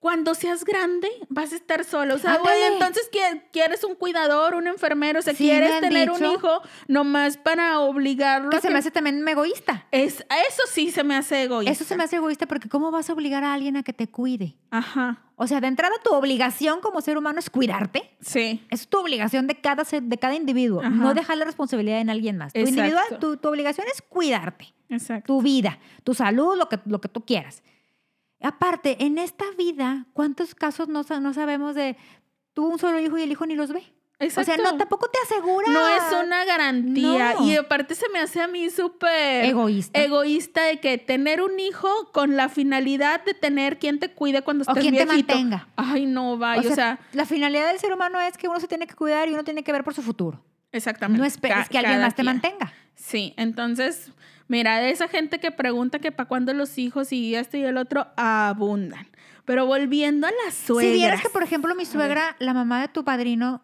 cuando seas grande vas a estar solo. O sea, güey, entonces quieres un cuidador, un enfermero, o sea, sí, quieres tener un hijo nomás para obligarlo. Que se me hace también egoísta. Eso sí se me hace egoísta. Eso se me hace egoísta porque ¿cómo vas a obligar a alguien a que te cuide? Ajá. O sea, de entrada tu obligación como ser humano es cuidarte. Sí. Es tu obligación de cada individuo. Ajá. No dejar la responsabilidad en alguien más. Exacto. Tu obligación es cuidarte. Exacto. Tu vida, tu salud, lo que tú quieras. Aparte, en esta vida, ¿cuántos casos no sabemos de tuvo un solo hijo y el hijo ni los ve? Exacto. O sea, no, tampoco te asegura. No es una garantía. No. Y aparte se me hace a mí súper... Egoísta de que tener un hijo con la finalidad de tener quien te cuide cuando estés viejito. O quien te mantenga. Ay, no, vaya. O sea, la finalidad del ser humano es que uno se tiene que cuidar y uno tiene que ver por su futuro. Exactamente. No esperes que alguien más te mantenga. Sí, entonces, mira, de esa gente que pregunta que para cuándo los hijos y esto y el otro, abundan. Pero volviendo a las suegras. Si vieras que, por ejemplo, mi suegra, la mamá de tu padrino...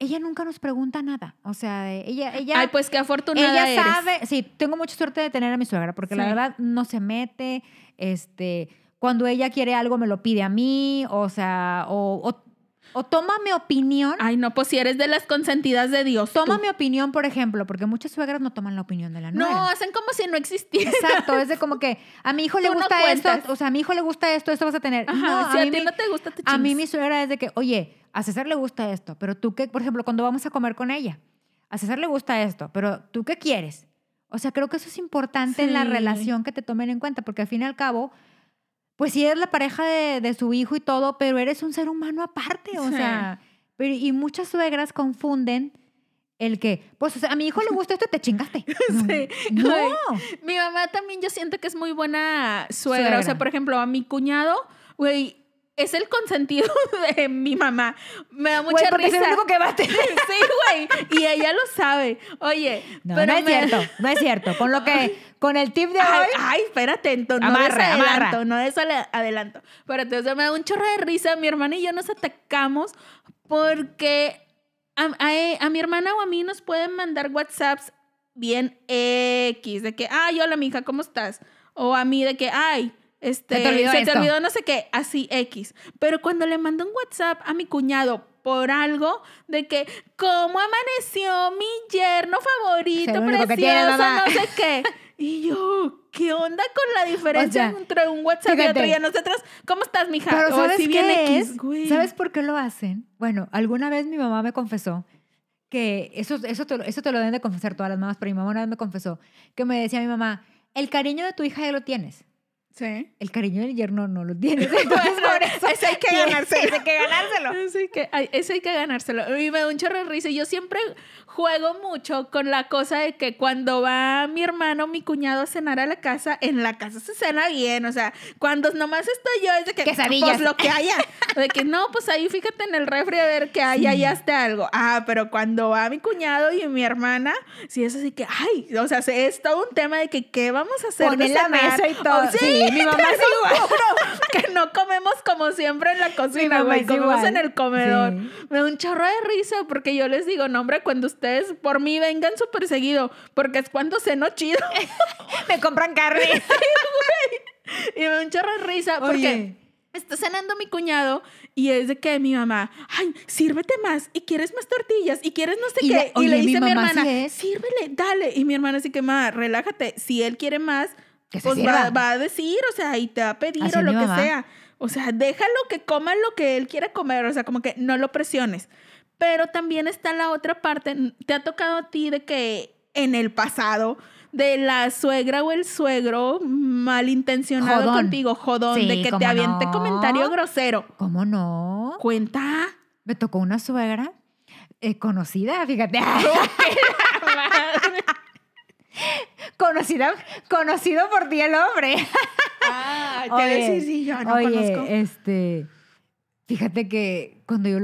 Ella nunca nos pregunta nada. O sea, ella... Ay, pues qué afortunada ella sabe... Eres. Sí, tengo mucha suerte de tener a mi suegra porque la verdad no se mete. Cuando ella quiere algo me lo pide a mí. O sea, O toma mi opinión. Ay, no, pues si eres de las consentidas de Dios. Toma tú mi opinión, por ejemplo, porque muchas suegras no toman la opinión de la nuera. No, hacen como si no existiera. Exacto, es de como que a mi hijo le gusta no esto, o sea, a mi hijo le gusta esto, esto vas a tener. Ajá, no, si a ti no te gusta, te chingas. A mí mi suegra es de que, oye, a César le gusta esto, pero tú qué, por ejemplo, cuando vamos a comer con ella, a César le gusta esto, pero tú qué quieres. O sea, creo que eso es importante en la relación, que te tomen en cuenta, porque al fin y al cabo, pues sí eres la pareja de su hijo y todo, pero eres un ser humano aparte, o sea. Pero, y muchas suegras confunden el que, pues, o sea, a mi hijo le gusta esto y te chingaste. No. Mi mamá también, yo siento que es muy buena suegra. O sea, por ejemplo, a mi cuñado, güey, es el consentido de mi mamá. Me da mucha risa. Es el único que va a tener. Sí, güey. Y ella lo sabe. Oye, no, pero no es cierto. No es cierto. Con lo que, con el tip de hoy. Ay, espérate, entonces, no desadelanto. Pero entonces me da un chorro de risa. Mi hermana y yo nos atacamos porque a mi hermana o a mí nos pueden mandar WhatsApps bien X. De que, ay, hola, mija, ¿cómo estás? O a mí de que, ay, te olvidó no sé qué, así X. Pero cuando le mandó un WhatsApp a mi cuñado por algo de que, ¿cómo amaneció mi yerno favorito, precioso, no sé qué? Y yo, ¿qué onda con la diferencia, o sea, entre un WhatsApp y otro? Y a nosotros, ¿cómo estás, mija? Pero ¿sabes así bien X, güey? ¿Sabes por qué lo hacen? Bueno, alguna vez mi mamá me confesó que, eso te lo deben de confesar todas las mamás, pero mi mamá una vez me confesó que me decía mi mamá, el cariño de tu hija ya lo tienes. Sí. El cariño del yerno no lo tiene. Entonces, bueno, por eso hay que ganárselo. Eso hay que ganárselo. Y me da un chorro de risa. Yo siempre juego mucho con la cosa de que cuando va mi hermano, mi cuñado a cenar a la casa, en la casa se cena bien. O sea, cuando nomás estoy yo es de que, quesadillas, pues lo que haya. De que no, pues ahí fíjate en el refri a ver qué hay, ahí hasta algo. Ah, pero cuando va mi cuñado y mi hermana, sí es así que, ay, o sea, es todo un tema de que qué vamos a hacer. Poner la mesa y todo. Oh, sí. Mi mamá es igual. Que no comemos como siempre en la cocina, güey. Comemos en el comedor. Sí. Me da un chorro de risa porque yo les digo, no, hombre, cuando ustedes por mí vengan súper seguido, porque es cuando ceno chido. Me compran carne. Sí, güey. Y me da un chorro de risa porque... Oye. Está cenando mi cuñado y es de que mi mamá, ay, sírvete más y quieres más tortillas y quieres no sé y qué. Y le dice mi hermana, sí, sírvele, dale. Y mi hermana así que, ma, relájate. Si él quiere más... pues va a decir, o sea, y te va a pedir así o lo que sea. O sea, déjalo que coma lo que él quiera comer. O sea, como que no lo presiones. Pero también está la otra parte. ¿Te ha tocado a ti de que en el pasado de la suegra o el suegro malintencionado contigo, jodón, sí, de que te aviente comentario grosero? ¿Cómo no? Cuenta. Me tocó una suegra conocida, fíjate. Conocido por ti el hombre. Ah, te decís, sí, yo no conozco. Fíjate que cuando yo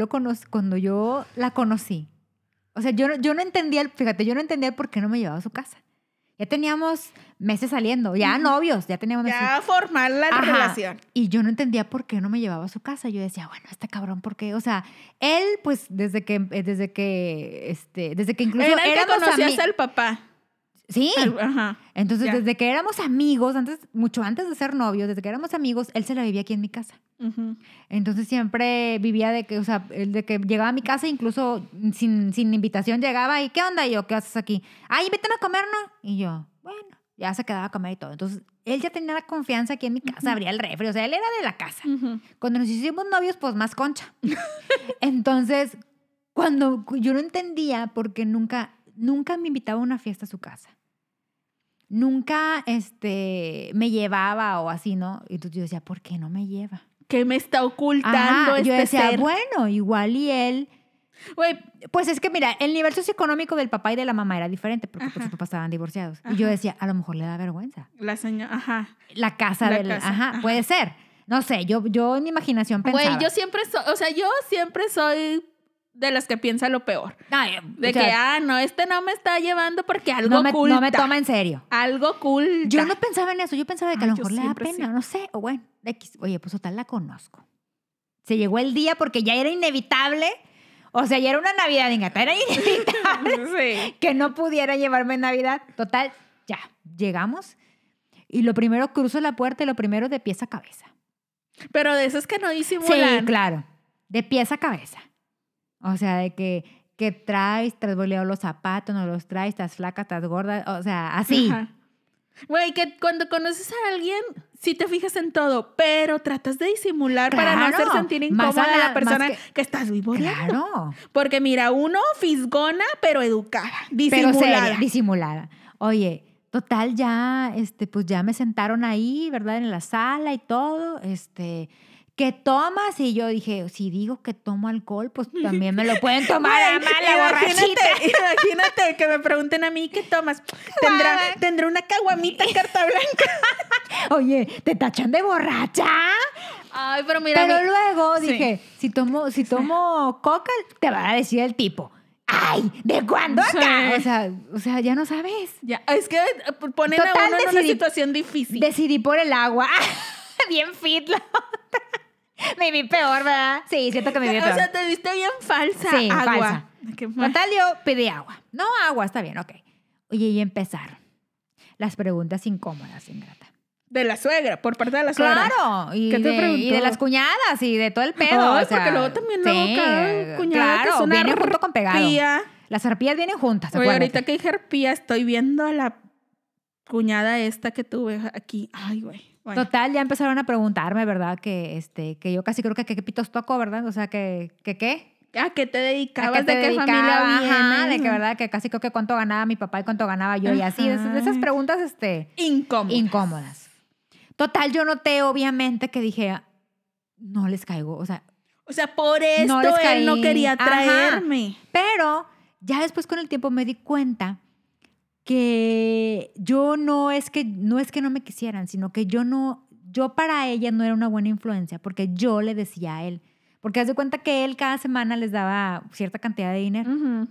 la conocí, o sea, yo no entendía por qué no me llevaba a su casa. Ya teníamos meses saliendo, ya novios, ya teníamos meses. Ya formal la relación. Y yo no entendía por qué no me llevaba a su casa. Yo decía, bueno, este cabrón, ¿por qué? O sea, él, pues, desde que incluso era que conocías al papá. Sí. Ajá. Entonces, desde que éramos amigos, mucho antes de ser novios, desde que éramos amigos, él se la vivía aquí en mi casa. Uh-huh. Entonces, siempre vivía de que, o sea, él de que llegaba a mi casa, incluso sin invitación llegaba y, ¿qué onda? Y yo, ¿qué haces aquí? Ay, invítame a comer, ¿no? Y yo, bueno, ya se quedaba a comer y todo. Entonces, él ya tenía la confianza aquí en mi casa, abría el refri, o sea, él era de la casa. Uh-huh. Cuando nos hicimos novios, pues más concha. Entonces, cuando yo no entendía porque nunca me invitaba a una fiesta a su casa. Nunca me llevaba o así, ¿no? Y entonces yo decía, ¿por qué no me lleva? ¿Qué me está ocultando? Ajá, yo decía, ser? Bueno, igual y él... Wey, pues es que mira, el nivel socioeconómico del papá y de la mamá era diferente porque sus papás estaban divorciados. Ajá. Y yo decía, a lo mejor le da vergüenza. La señora, la casa de la... Ajá, puede ser. No sé, yo en mi imaginación pensaba. Güey, yo siempre soy... de las que piensa lo peor. Ay, de que, no, no me está llevando porque algo oculta. No me toma en serio. Algo oculta. Yo no pensaba en eso. Yo pensaba de que a lo mejor le da pena, no sé. O bueno, oye, pues total la conozco. Se llegó el día porque ya era inevitable. O sea, ya era una Navidad, era inevitable que no pudiera llevarme en Navidad. Total, ya, llegamos. Y lo primero cruzo la puerta y lo primero de pies a cabeza. Pero de esas que no disimulan. Sí, claro. de pies a cabeza. O sea, de que traes, te has boleado los zapatos, no los traes, estás flaca, estás gorda, o sea, así. Ajá. Güey, que cuando conoces a alguien, sí te fijas en todo, pero tratas de disimular, claro, para no hacer sentir incómoda a la persona que estás muy boleando. Claro. Porque mira, uno fisgona, pero educada, disimulada. Pero seria, disimulada. Oye, total, ya, pues ya me sentaron ahí, ¿verdad? En la sala y todo, ¿qué tomas? Y yo dije, si digo que tomo alcohol, pues también me lo pueden tomar a mala borrachita. Imagínate que me pregunten a mí, ¿qué tomas? ¿Tendrá una caguamita carta blanca? Oye, ¿te tachan de borracha? Ay, pero mira. Pero luego dije, si tomo coca, te va a decir el tipo. ¡Ay! ¿De cuándo acá? Sí. O sea, ya no sabes. Ya. Es que ponen total, a uno en una situación difícil. Decidí por el agua. Bien fit la otra. Me vi peor, ¿verdad? Sí, siento que me vi peor. O sea, te viste bien falsa. Sí, agua. Falsa. Natalia, pedí agua. No, agua, está bien, ok. Oye, y empezaron las preguntas incómodas, ingrata. De la suegra, por parte de la suegra. Claro. Y, ¿qué te preguntó? Y de las cuñadas y de todo el pedo. Ay, o sea, porque luego también sí, cada cuñada, claro, que es una viene junto con pegado. Las arpías vienen juntas, ¿te acuerdas? Oye, ahorita que dije arpía, estoy viendo a la cuñada esta que tuve aquí. Ay, güey. Bueno. Total, ya empezaron a preguntarme, ¿verdad? Que que yo casi creo que pitos toco, ¿verdad? O sea, ¿qué? ¿A qué te dedicabas? ¿A qué familia vienes? Ajá, de que, ¿verdad? Que casi creo que cuánto ganaba mi papá y cuánto ganaba yo. Ajá. Y así, de esas preguntas, incómodas. Total, yo noté, obviamente, que dije, no les caigo, o sea, por esto no él no quería traerme. Ajá. Pero ya después con el tiempo me di cuenta que yo no es que no me quisieran, sino que yo para ella no era una buena influencia, porque yo le decía a él, porque haz de cuenta que él cada semana les daba cierta cantidad de dinero. Uh-huh.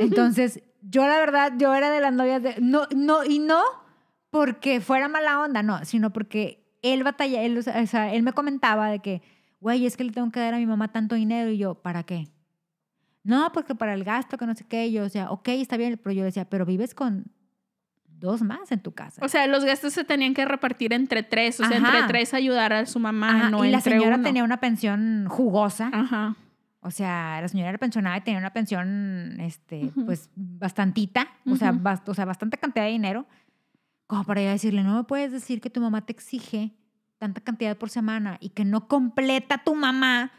Entonces, yo la verdad, yo era de las novias de no porque fuera mala onda, no, sino porque él me comentaba de que, güey, es que le tengo que dar a mi mamá tanto dinero, y yo, ¿para qué? No, porque para el gasto, que no sé qué. Yo, o sea, ok, está bien, pero yo decía, pero vives con dos más en tu casa. O sea, los gastos se tenían que repartir entre tres. O sea, ajá, entre tres ayudar a su mamá, ajá, no entre uno. Y la señora tenía una pensión jugosa. Ajá. O sea, la señora era pensionada y tenía una pensión, uh-huh, pues, bastantita. Uh-huh. O sea, bastante cantidad de dinero. Como para yo decirle, no me puedes decir que tu mamá te exige tanta cantidad por semana y que no completa tu mamá,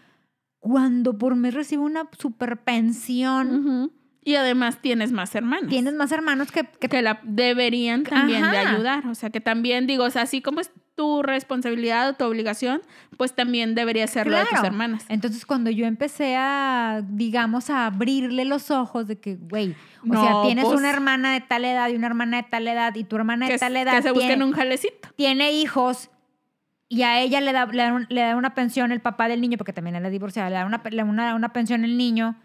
cuando por mes recibo una superpensión. Uh-huh. Y además tienes más hermanos. Tienes más hermanos que la deberían también, ajá, de ayudar. O sea, que también, digo, o sea, así como es tu responsabilidad o tu obligación, pues también debería ser, claro, lo de tus hermanas. Entonces, cuando yo empecé a, digamos, a abrirle los ojos de que, güey, o sea, tienes pues, una hermana de tal edad y una hermana de tal edad y tu hermana de tal edad. Que se busquen un jalecito. Tiene hijos. Y a ella le da una pensión el papá del niño, porque también era divorciada, le da una pensión el niño,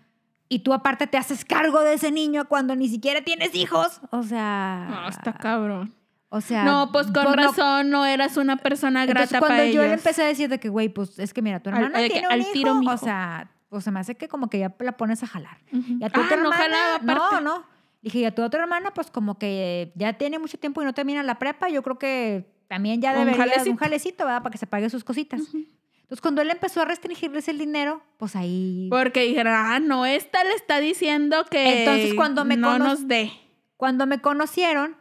y tú aparte te haces cargo de ese niño cuando ni siquiera tienes hijos. O sea... No, está cabrón. O sea... No, pues con razón no eras una persona grata para ellos. Cuando yo le empecé a decir de que, güey, pues es que mira, tu hermana tiene un hijo, o sea, pues se me hace que como que ya la pones a jalar. Uh-huh. Y a tu otra hermana, no jalaba. Dije, y a tu otra hermana, pues como que ya tiene mucho tiempo y no termina la prepa, yo creo que... También ya debería de un jalecito, ¿verdad? Para que se pague sus cositas. Uh-huh. Entonces, cuando él empezó a restringirles el dinero, pues ahí... Porque dijeron, no, esta le está diciendo que... Entonces, cuando me conocieron,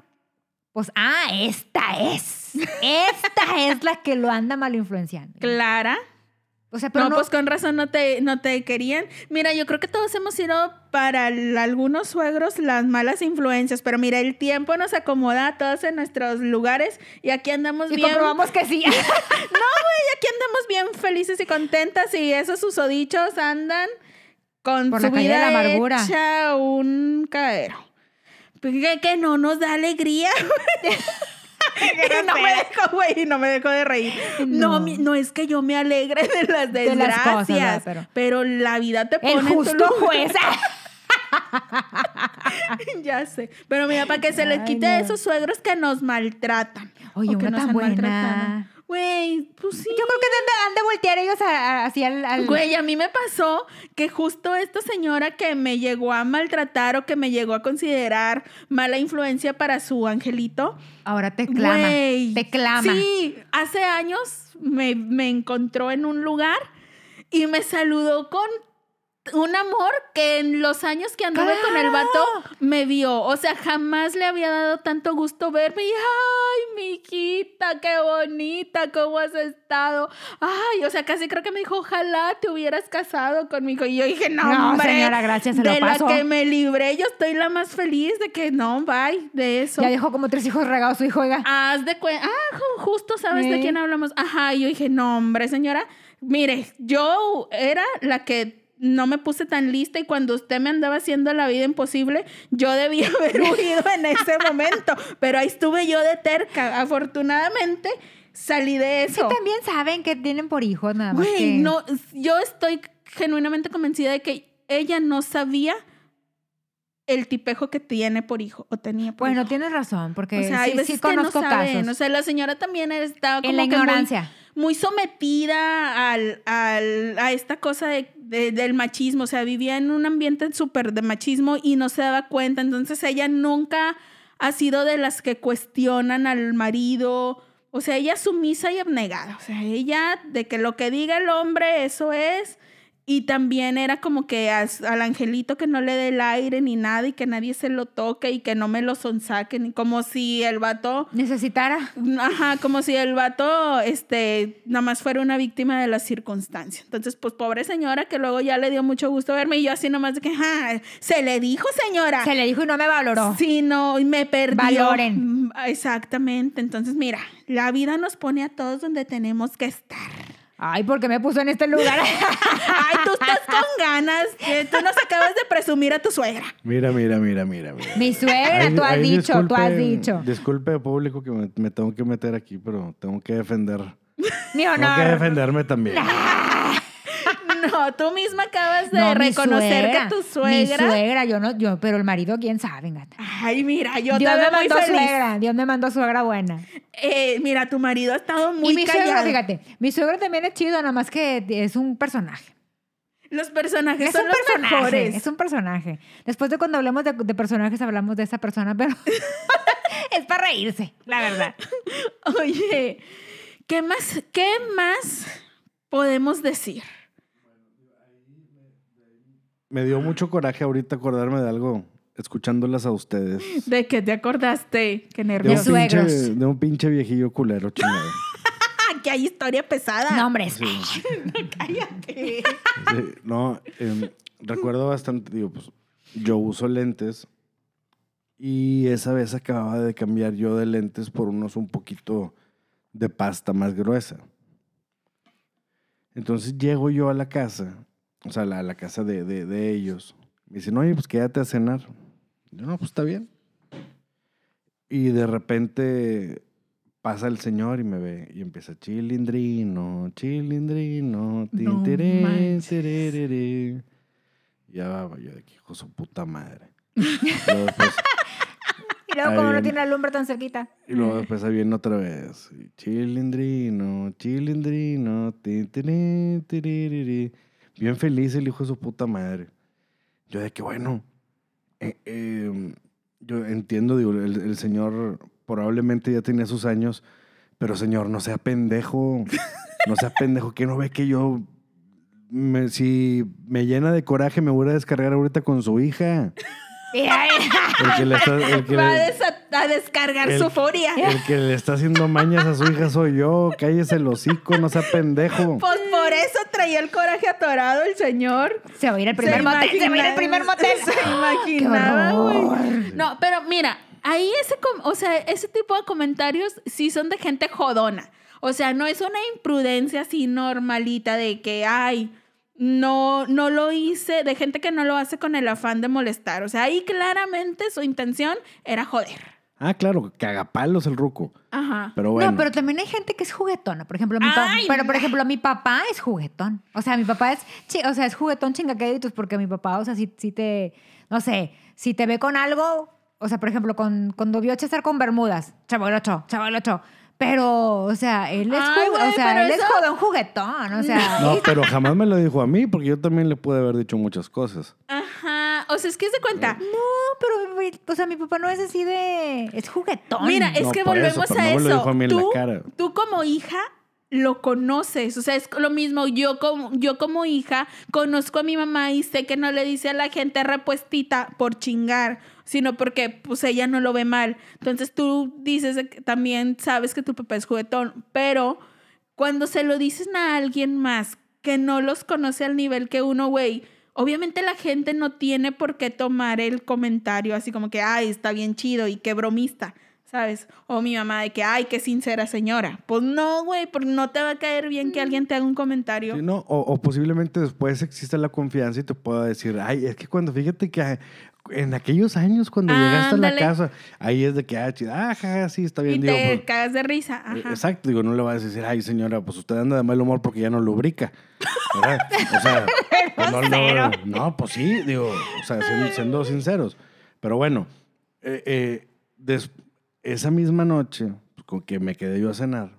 pues, esta es la que lo anda mal influenciando. Clara. O sea, pero no, pues con razón no te querían. Mira, yo creo que todos hemos sido para algunos suegros las malas influencias, pero mira, el tiempo nos acomoda a todos en nuestros lugares y aquí andamos bien. Y comprobamos que sí. No, güey, aquí andamos bien felices y contentas y esos susodichos andan con por su la vida de la amargura hecha un cadero. Que no nos da alegría. Y no me dejó de reír. No es que yo me alegre de las desgracias, de las cosas, pero la vida te pone el justo juez. Ya sé. Pero mira, para que se les quite a esos suegros que nos maltratan. Oye, o que nos han maltratado. Güey, pues sí. Yo creo que han de voltear ellos hacia el... Güey, a mí me pasó que justo esta señora que me llegó a maltratar o que me llegó a considerar mala influencia para su angelito... Ahora te clama, güey, te clama. Sí, hace años me encontró en un lugar y me saludó con un amor que en los años que anduve ¡claro! con el vato me vio. O sea, jamás le había dado tanto gusto verme. Y, ay, mi hijita, qué bonita, cómo has estado. Ay, o sea, casi creo que me dijo, ojalá te hubieras casado conmigo. Y yo dije, no, hombre, señora, gracias, se lo paso. De la que me libré, yo estoy la más feliz de que no, bye, de eso. Ya dejó como 3 hijos regados su hijo, oiga. Haz de cuenta. Ah, justo sabes sí. de quién hablamos. Ajá, y yo dije, no, hombre, señora, mire, yo era la que... no me puse tan lista y cuando usted me andaba haciendo la vida imposible, yo debía haber huido en ese momento. Pero ahí estuve yo de terca. Afortunadamente, salí de eso. Sí, también saben que tienen por hijos nada más. Güey, que... no, yo estoy genuinamente convencida de que ella no sabía el tipejo que tiene por hijo o tenía por hijo. Bueno, tienes razón, porque o sea, sí, hay veces sí conozco que no saben. Casos. O sea, la señora también estaba como en la ignorancia. Que muy sometida a esta cosa del machismo. O sea, vivía en un ambiente súper de machismo y no se daba cuenta. Entonces, ella nunca ha sido de las que cuestionan al marido. O sea, ella es sumisa y abnegada. O sea, ella, de que lo que diga el hombre, eso es. Y también era como que al angelito que no le dé el aire ni nada y que nadie se lo toque y que no me lo sonsaquen. Como si el vato... necesitara. Ajá, como si el vato nada más fuera una víctima de las circunstancias. Entonces, pues, pobre señora, que luego ya le dio mucho gusto verme y yo así nomás de que, ja, se le dijo, señora. Se le dijo y no me valoró. Sí, no, y me perdió. Valoren. Exactamente. Entonces, mira, la vida nos pone a todos donde tenemos que estar. Ay, ¿por qué me puso en este lugar? Ay, tú estás con ganas. Tú nos acabas de presumir a tu suegra. Mira. Mi suegra, ay, tú has dicho. Disculpe, público, que me tengo que meter aquí, pero tengo que defender. Mi honor. Tengo que defenderme también. No, tú misma acabas de reconocer que tu suegra... Mi suegra, yo no, pero el marido, ¿quién sabe, gata? Ay, mira, yo Dios te veo muy feliz. Dios me mandó suegra buena. Mira, tu marido ha estado muy callado. Y mi suegra, fíjate, mi suegra también es chido, nada más que es un personaje. Los personajes son los mejores. Es un personaje. Después de cuando hablemos de personajes, hablamos de esa persona, pero es para reírse, la verdad. Oye, ¿qué más podemos decir? Me dio mucho coraje ahorita acordarme de algo, escuchándolas a ustedes. ¿De qué te acordaste? Qué nervios. De un pinche viejillo culero, chingado. Que hay historia pesada. No, hombre. Sí. No, cállate. Sí, no, recuerdo bastante, digo, pues, yo uso lentes y esa vez acababa de cambiar yo de lentes por unos un poquito de pasta más gruesa. Entonces llego yo a la casa... o sea, a la casa de ellos. Me dicen, oye, pues quédate a cenar. Yo, no, pues está bien. Y de repente pasa el señor y me ve y empieza, chilindrino, tinteré, tereré. Ya va yo de aquí, hijo de su puta madre. Luego después, y luego, como no tiene la lumbre tan cerquita. Y luego después ahí viene otra vez. Chilindrino, tinteré, tereré. Bien feliz el hijo de su puta madre. Yo de que, bueno, yo entiendo, digo, el señor probablemente ya tenía sus años, pero señor, no sea pendejo. No sea pendejo, que no ve que yo, si me llena de coraje, me voy a descargar ahorita con su hija. A descargar su furia. El que le está haciendo mañas a su hija soy yo. Cállese el hocico, no sea pendejo. Pues por eso traía el coraje atorado el señor. Se va a ir al primer motel. Se imaginaba, güey. No, pero mira, ahí ese tipo de comentarios sí son de gente jodona. O sea, no es una imprudencia así normalita de que, ay... No lo hice, de gente que no lo hace con el afán de molestar. O sea, ahí claramente su intención era joder. Ah, claro, cagapalos el ruco. Ajá. Pero bueno. No, pero también hay gente que es juguetona. Por ejemplo, mi papá es juguetón. O sea, mi papá es juguetón chingaqueditos, porque mi papá, o sea, si te ve con algo, o sea, por ejemplo, cuando vio a César con bermudas, chavalocho. Pero, o sea, él es jodón juguetón, o sea... No, pero jamás me lo dijo a mí, porque yo también le pude haber dicho muchas cosas. Ajá, o sea, es que se cuenta. No, pero, o sea, mi papá no es así de... es juguetón. Mira, es que volvemos a eso. Tú como hija lo conoces, o sea, es lo mismo. Yo como hija conozco a mi mamá y sé que no le dice a la gente repuestita por chingar, sino porque pues ella no lo ve mal. Entonces tú dices que también sabes que tu papá es juguetón, pero cuando se lo dices a alguien más que no los conoce al nivel que uno, güey, obviamente la gente no tiene por qué tomar el comentario así como que, ay, está bien chido y qué bromista, ¿sabes? O mi mamá de que, ay, qué sincera señora. Pues no, güey, porque no te va a caer bien que alguien te haga un comentario. Sí, no, o posiblemente después exista la confianza y te pueda decir, ay, es que cuando, fíjate que en aquellos años cuando llegaste a la casa, ahí es de que, ah, chida, ajá, sí, está bien. Y digo, te pues, cagas de risa, ajá. Exacto, digo, no le vas a decir, ay, señora, pues usted anda de mal humor porque ya no lubrica. ¿Verdad? O sea, pues no, pues sí, digo, o sea, siendo sinceros. Pero bueno, después, esa misma noche, con que me quedé yo a cenar.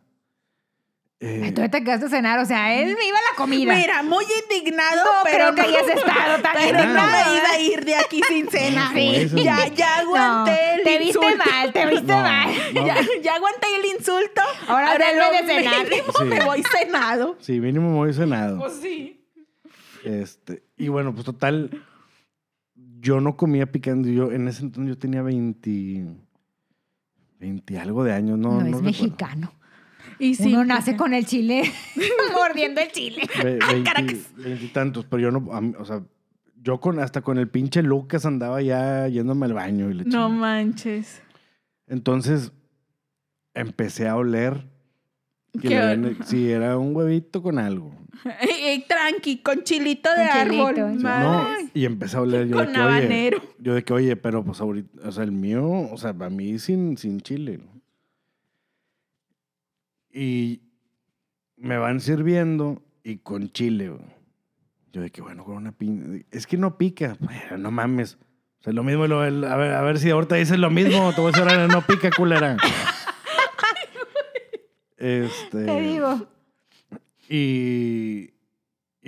Tú te quedaste a cenar, o sea, él me iba a la comida. Mira, muy indignado, no, pero creo que hayas estado tan indignado. Pero no me iba a ir de aquí sin cena. Sí. Sí. Ya aguanté el insulto. Te viste mal. No. Ya aguanté el insulto. Ahora déjame de cenar. Sí. Me voy cenado. Sí, mínimo me voy cenado. Pues sí. Y bueno, pues total, yo no comía picante. Yo en ese entonces yo tenía 20 algo de años, no es mexicano. Y sí, uno nace con el chile, mordiendo el chile. ¡Ay, caracas! 20 y tantos, pero yo no, o sea, yo hasta con el pinche Lucas andaba ya yéndome al baño y le chingaba. No manches. Entonces, empecé a oler. Sí, era un huevito con algo. Tranqui, con chilito de árbol. No, y empecé a oler yo de que, habanero. Oye, pero pues ahorita, o sea, el mío, o sea, para mí sin chile. Y me van sirviendo y con chile. Yo de que, bueno, con una piña. Es que no pica. Bueno, no mames. O sea, lo mismo, a ver si ahorita dices lo mismo. Te voy a decir, ahora no pica, culera. Te digo. Y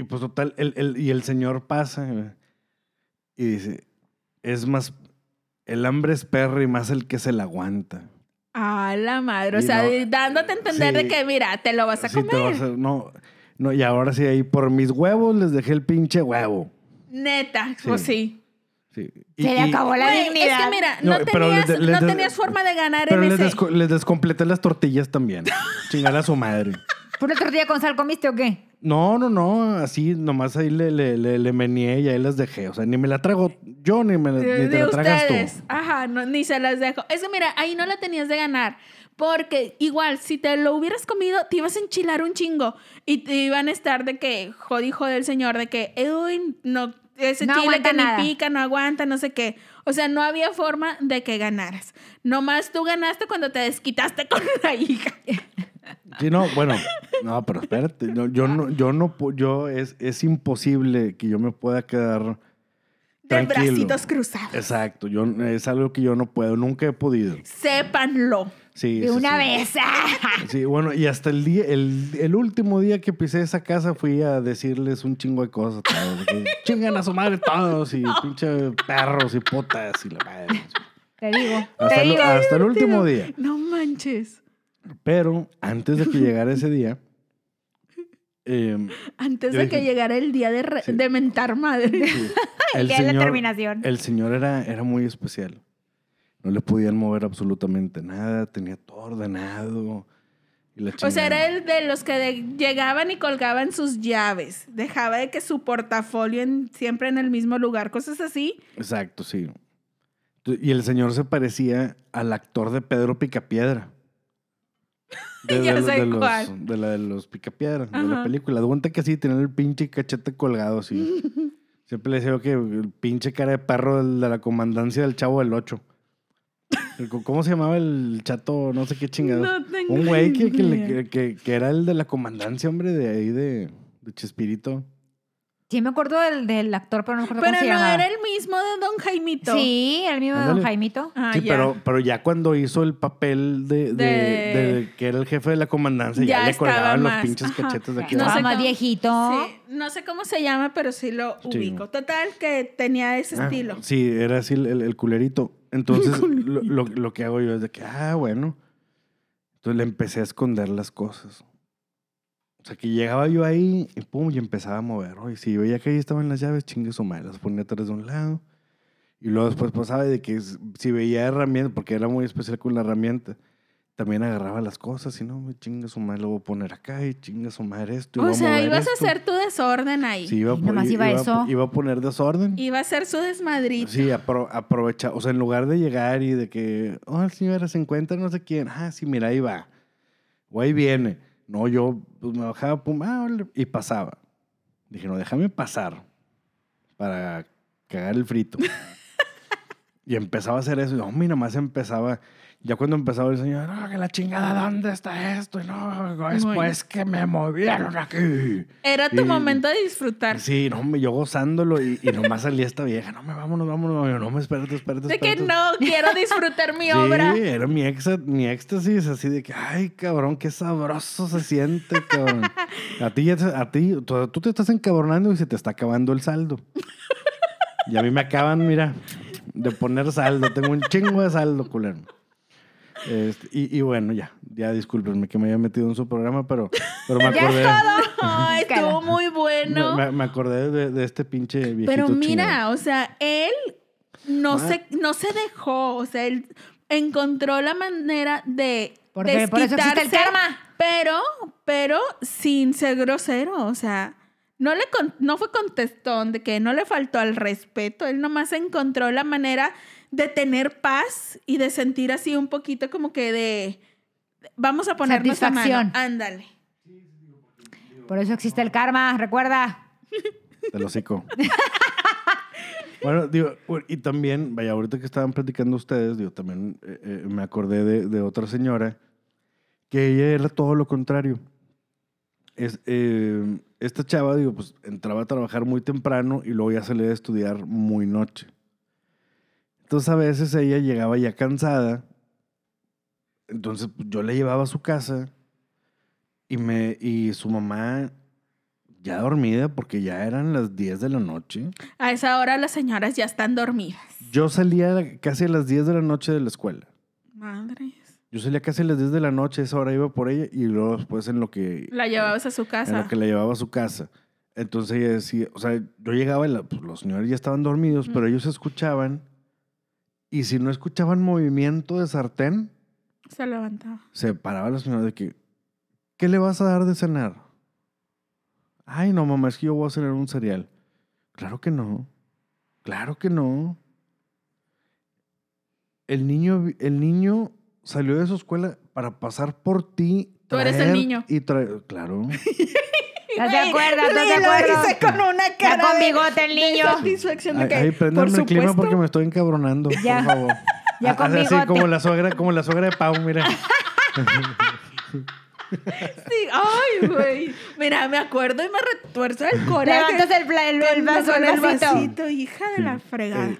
pues total, el señor pasa y dice, es más, el hambre es perro y más el que se la aguanta. Ah, la madre, o sea, no, dándote a entender sí, de que mira, te lo vas a comer. No, y ahora sí, ahí por mis huevos les dejé el pinche huevo. Neta, sí. Pues sí. Sí. Se le acabó la dignidad. Es que mira, no tenías forma de ganar pero en ese. Pero les descompleté las tortillas también. Chingar a su madre. ¿Por una tortilla con sal comiste o qué? No. Así nomás ahí le meneé y ahí las dejé. O sea, ni me la trago yo, ni te la tragas tú. Ajá, no, ni se las dejo. Es que mira, ahí no la tenías de ganar. Porque igual, si te lo hubieras comido, te ibas a enchilar un chingo. Y te iban a estar de que, jodido el señor, de que, uy, no... Ese no chile que nada. Ni pica, no aguanta, no sé qué. O sea, no había forma de que ganaras. Nomás tú ganaste cuando te desquitaste con la hija. Sí, no, bueno. No, pero espérate. No, es imposible que yo me pueda quedar tranquilo. De bracitos cruzados. Exacto. Es algo que yo no puedo. Nunca he podido. Sépanlo. Sí, de una vez. Sí, bueno, y hasta el día, el último día que pisé esa casa fui a decirles un chingo de cosas. Chingan a su madre todos y pinche perros y putas y la madre. Te digo. Hasta el último día. No manches. Pero antes de que llegara ese día... llegara el día de mentar madre. Sí. El día de la terminación. El señor era muy especial. No le podían mover absolutamente nada, tenía todo ordenado. Y la chingada. O sea, era el de los que llegaban y colgaban sus llaves. Dejaba de que su portafolio siempre en el mismo lugar, cosas así. Exacto, sí. Y el señor se parecía al actor de Pedro Picapiedra. De los Picapiedra, ajá, de la película. Aguanta que sí, tenían el pinche cachete colgado así. Siempre le decía que el pinche cara de perro de la comandancia del Chavo del 8. ¿Cómo se llamaba el chato? No sé qué chingado. No tengo un güey que era el de la comandancia, hombre, de ahí de Chespirito. Sí, me acuerdo del actor, pero no me acuerdo cómo se llamaba. Pero no era el mismo de Don Jaimito. Sí, el mismo de Don Jaimito. Ah, sí, yeah. pero ya cuando hizo el papel de que era el jefe de la comandancia, ya le colgaban los pinches cachetes de aquí. No sé, más viejito. Sí, no sé cómo se llama, pero sí lo ubico. Total, que tenía ese estilo. Sí, era así el culerito. Entonces, lo que hago yo es de que, bueno. Entonces le empecé a esconder las cosas. O sea, que llegaba yo ahí y pum, y empezaba a mover, ¿no? Y si veía que ahí estaban las llaves, chingue su madre, las ponía atrás de un lado. Y luego después pasaba de que si veía herramientas, porque era muy especial con la herramienta, también agarraba las cosas y no, me chinga su madre, lo voy a poner acá y chinga su madre esto. O sea, ibas a hacer tu desorden ahí. Sí, iba a poner desorden. Iba a hacer su desmadrito. Sí, aprovechar. O sea, en lugar de llegar y de que, oh, señora, se encuentra no sé quién. Ah, sí, mira, ahí va. O ahí viene. No, yo pues, me bajaba, pum, y pasaba. Dije, no, déjame pasar para cagar el frito. Y empezaba a hacer eso. Y no, mira, más empezaba... Ya cuando empezaba el señor, no, que la chingada, ¿dónde está esto? Y no, después que me movieron aquí. Era tu momento de disfrutar. Sí, no, yo gozándolo y nomás salía esta vieja, no, vámonos, no, espérate. De que no, quiero disfrutar mi obra. Sí, era mi éxtasis, así de que, ay, cabrón, qué sabroso se siente, cabrón. A ti, tú te estás encabronando y se te está acabando el saldo. Y a mí me acaban, mira, de poner saldo. Tengo un chingo de saldo, culero. Y bueno, ya discúlpenme que me haya metido en su programa, pero me acordé. Ya es todo. Ay, estuvo muy bueno. Me acordé de este pinche viejito. Pero mira, chingado. O sea, él no se dejó, o sea, él encontró la manera de desquitarse, el karma. Pero sin ser grosero, o sea, no fue contestón, de que no le faltó al respeto, él nomás encontró la manera de tener paz y de sentir así un poquito como que de... Vamos a ponernos satisfacción. A mano. Ándale. Por eso existe el karma, recuerda. Te lo hocico. Bueno, digo, y también, vaya, ahorita que estaban platicando ustedes, digo, también me acordé de otra señora que ella era todo lo contrario. Esta chava, digo, pues entraba a trabajar muy temprano y luego ya salía a estudiar muy noche. Entonces, a veces ella llegaba ya cansada. Entonces, yo la llevaba a su casa y su mamá ya dormida porque ya eran las 10 de la noche. A esa hora las señoras ya están dormidas. Yo salía casi a las 10 de la noche de la escuela. Madres. Yo salía casi a las 10 de la noche, esa hora iba por ella y luego después en lo que... La llevabas a su casa. En lo que la llevaba a su casa. Entonces, ella decía... O sea, yo llegaba y pues, los señores ya estaban dormidos, pero ellos escuchaban. Y si no escuchaban movimiento de sartén... Se levantaba. Se paraba la señora de que... ¿Qué le vas a dar de cenar? Ay, no, mamá, es que yo voy a cenar un cereal. Claro que no. Claro que no. El niño salió de su escuela para pasar por ti... Tú eres el niño. Claro. ¿No te acuerdas? ¿No te acuerdas? Hice con una cara ya con bigote el niño. De satisfacción de que, ay, préndame el clima porque me estoy encabronando, ya. Por favor. Ya con bigote. Así como la suegra de Pau, mira. Sí, ay, güey. Mira, me acuerdo y me retuerzo el coraje. Levantas el vaso, el vasito, hija de la fregada.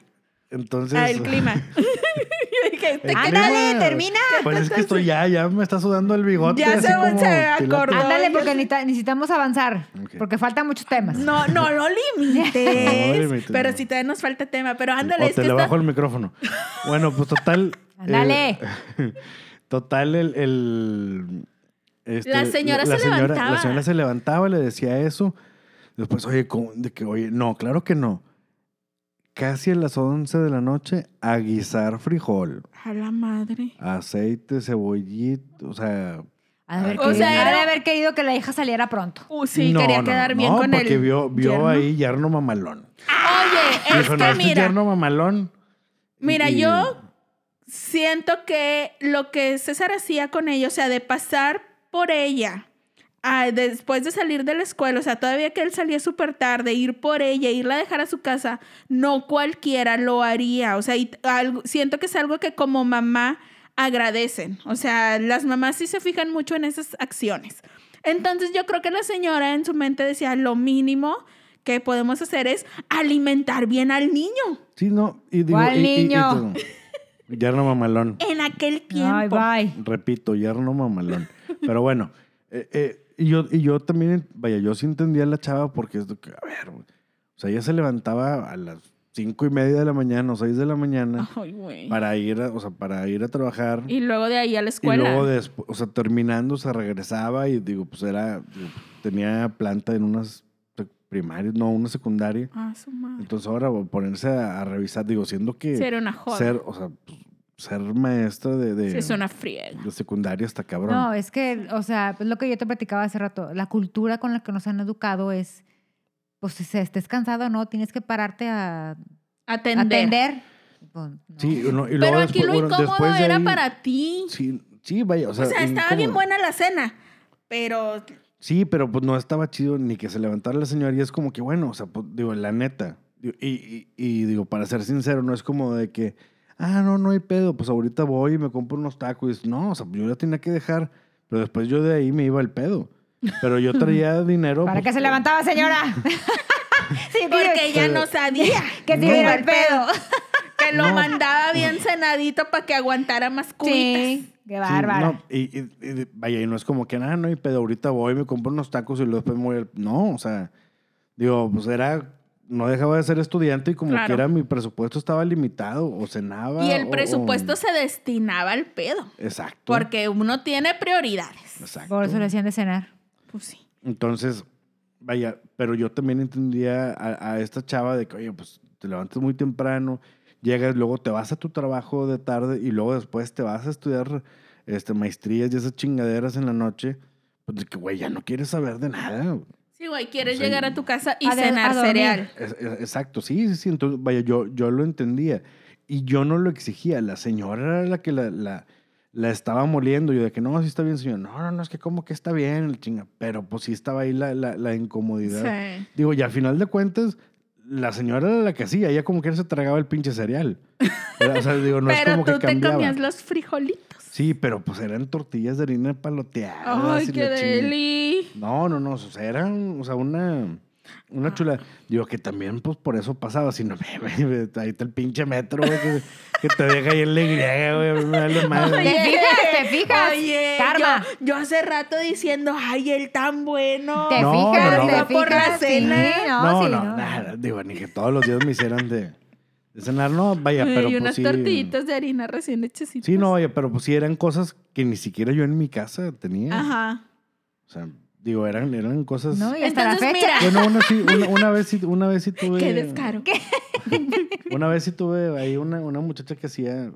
Entonces... Ah, el clima. Yo dije, ándale, termina. Pues es que estoy ya me está sudando el bigote. Ya así se acordó. Ándale, porque necesitamos avanzar. Okay. Porque faltan muchos temas. No lo limites. Pero si todavía nos falta tema. Pero ándale. Bajo el micrófono. Bueno, pues total... Ándale. Total, la señora se levantaba. La señora se levantaba, le decía eso. Después, oye, no, claro que no. Casi a las 11 de la noche a guisar frijol. A la madre. Aceite, cebollito, o sea... Ha de haber querido que la hija saliera pronto. Sí, no, quería quedar bien con él. No, porque vio ahí yerno mamalón. Oye, dijo, es que mira... Este yerno mamalón. Mira, yo siento que lo que César hacía con ella, o sea, de pasar por ella... después de salir de la escuela, o sea, todavía que él salía súper tarde, ir por ella, irla a dejar a su casa, no cualquiera lo haría, o sea, siento que es algo que como mamá agradecen, o sea, las mamás sí se fijan mucho en esas acciones. Entonces yo creo que la señora en su mente decía, lo mínimo que podemos hacer es alimentar bien al niño. Sí, no, y digo, ¿cuál niño? Yerno mamalón. En aquel tiempo. Bye. Repito, yerno mamalón. Pero bueno. Y yo también, vaya, yo sí entendía a la chava porque es de que, a ver, o sea, ella se levantaba a las 5:30 de la mañana o 6 de la mañana. Ay, güey. Para ir a trabajar. Y luego de ahí a la escuela. Y luego, o sea, terminando, se regresaba y digo, pues era... tenía planta en unas primarias, no, una secundaria. Ah, su madre. Entonces ahora ponerse a revisar, digo, siendo que... Ser una joven. Ser maestra de... Sí, es una friega. De secundaria está cabrón. No, es que, o sea, pues lo que yo te platicaba hace rato, la cultura con la que nos han educado es, pues si estés cansado o no, tienes que pararte a... Atender. Pues, no. Sí, no, y luego, pero aquí después, lo incómodo bueno, de era ahí, para ti. Sí, vaya, o sea estaba incómodo. Bien buena la cena, pero... Sí, pero pues no estaba chido ni que se levantara la señora y es como que, bueno, o sea, pues, digo, la neta. Y digo, para ser sincero, no es como de que, no hay pedo, pues ahorita voy y me compro unos tacos. No, o sea, yo la tenía que dejar, pero después yo de ahí me iba el pedo. Pero yo traía dinero. ¿Para pues, qué se levantaba, señora? Sí, porque ella no sabía que te iba el pedo. Que lo mandaba bien cenadito para que aguantara más cuitas. Sí. Qué bárbaro. Sí, no, y vaya, y no es como que, no hay pedo, ahorita voy, me compro unos tacos y luego después me voy al... No, o sea, digo, pues era... No dejaba de ser estudiante y como claro. Quiera mi presupuesto estaba limitado, o cenaba... Y el presupuesto se destinaba al pedo. Exacto. Porque uno tiene prioridades. Exacto. Por eso le hacían de cenar. Pues sí. Entonces, vaya, pero yo también entendía a esta chava de que, oye, pues te levantas muy temprano... Llegas, luego te vas a tu trabajo de tarde y luego después te vas a estudiar maestrías y esas chingaderas en la noche. Pues de que, güey, ya no quieres saber de nada. Sí, güey, quieres llegar a tu casa y cenar cereal. Exacto, sí. Entonces, vaya, yo lo entendía. Y yo no lo exigía. La señora era la que la estaba moliendo. Yo de que, no, sí está bien, señor. No, es que como que está bien, el chinga. Pero pues sí estaba ahí la incomodidad. Sí. Digo, y al final de cuentas... La señora era la que hacía, ella como que él se tragaba el pinche cereal. O sea, digo, no es como que cambiaba. Pero tú te comías los frijolitos. Sí, pero pues eran tortillas de harina paloteadas. ¡Ay, qué deli! No, o sea, eran, o sea, una chula. Digo, que también, pues, por eso pasaba. Si no, ahí está el pinche metro, güey, que te deja ahí en la Y, güey, me vale madre. ¿Te fijas? Oye, karma. Yo hace rato diciendo, ay, él tan bueno. ¿Te fijas? Por la cena. Sí, no, nada. Digo, ni que todos los días me hicieran de cenar, no, vaya, pero pues sí. Y unas tortillitas de harina recién hechecitas. Sí, no, vaya, pero pues sí eran cosas que ni siquiera yo en mi casa tenía. Ajá. O sea... Digo, eran cosas... No, y hasta entonces, la fecha. Mira. Bueno, una vez sí tuve... Qué descaro. Una vez sí tuve ahí una muchacha que hacía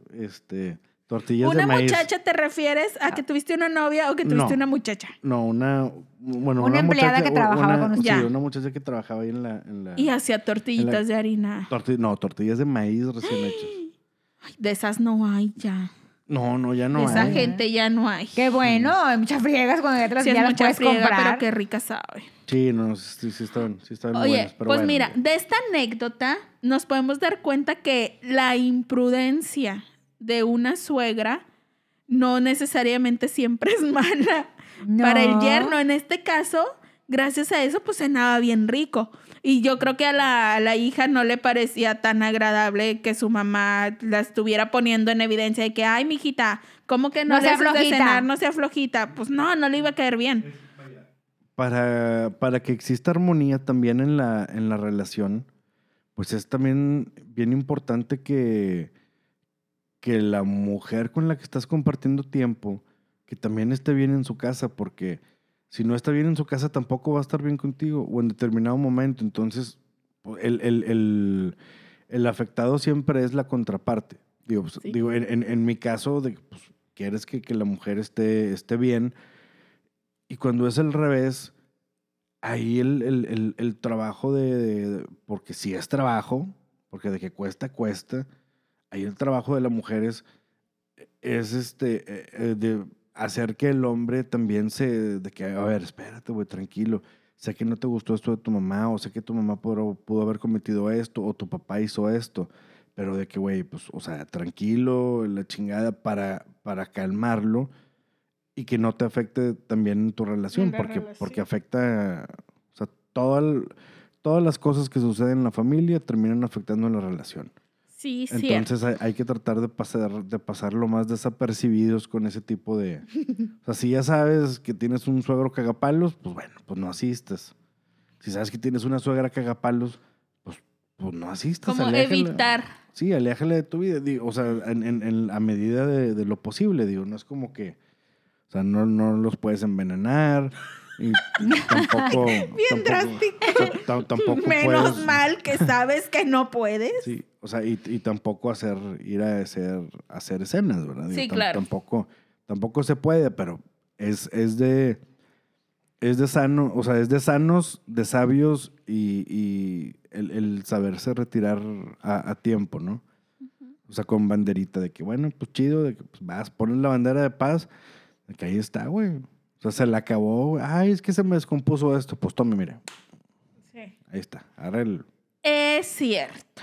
tortillas de maíz. ¿Una muchacha te refieres a que tuviste una novia o que tuviste una muchacha? No, una empleada muchacha, que trabajaba con usted. Sí, una muchacha que trabajaba ahí en la y hacía tortillitas de harina. Tortillas de maíz recién hechas. Ay, de esas no hay ya. No, ya no hay. Esa gente ya no hay. Qué bueno, hay muchas friegas cuando ya te las puedes comprar. Sí, muchas friegas, pero qué rica sabe. Sí, no, sí están muy buenas. Oye, pues mira, de esta anécdota nos podemos dar cuenta que la imprudencia de una suegra no necesariamente siempre es mala. No. Para el yerno, en este caso, gracias a eso, pues cenaba bien rico. Y yo creo que a la hija no le parecía tan agradable que su mamá la estuviera poniendo en evidencia de que, ay, mijita, ¿cómo que no le haces de cenar? No sea flojita. Pues no le iba a caer bien. Para que exista armonía también en la relación, pues es también bien importante que la mujer con la que estás compartiendo tiempo, que también esté bien en su casa, porque... Si no está bien en su casa, tampoco va a estar bien contigo o en determinado momento. Entonces, el afectado siempre es la contraparte. Digo, pues, sí. Digo en mi caso, pues, quieres que la mujer esté bien. Y cuando es al revés, ahí el trabajo de... Porque si es trabajo, porque de que cuesta. Ahí el trabajo de la mujer es hacer que el hombre también a ver, espérate, güey, tranquilo. Sé que no te gustó esto de tu mamá, o sé que tu mamá pudo haber cometido esto, o tu papá hizo esto, pero de que, güey, pues, o sea, tranquilo, la chingada, para calmarlo y que no te afecte también en tu relación, porque afecta, o sea, todas las cosas que suceden en la familia terminan afectando en la relación. Sí, entonces hay que tratar de pasar lo más desapercibidos con ese tipo de... O sea, si ya sabes que tienes un suegro cagapalos, pues bueno, pues no asistas. Si sabes que tienes una suegra cagapalos, pues no asistas. Como evitar. Sí, aléjale de tu vida. Digo, o sea, a medida de lo posible, digo. No es como que... O sea, no los puedes envenenar, Y tampoco, bien drástico. Tampoco menos puedes, mal que sabes que no puedes. Sí, o sea, y tampoco hacer escenas, ¿verdad? Sí, claro. Tampoco se puede, pero es de sano, o sea, es de sanos, de sabios y el saberse retirar a tiempo, ¿no? Uh-huh. O sea, con banderita de que, bueno, pues chido, de que pues, vas, pones la bandera de paz, de que ahí está, güey. O sea, se la acabó. Ay, es que se me descompuso esto. Pues tome, mira. Sí. Ahí está, arreglo. Es cierto.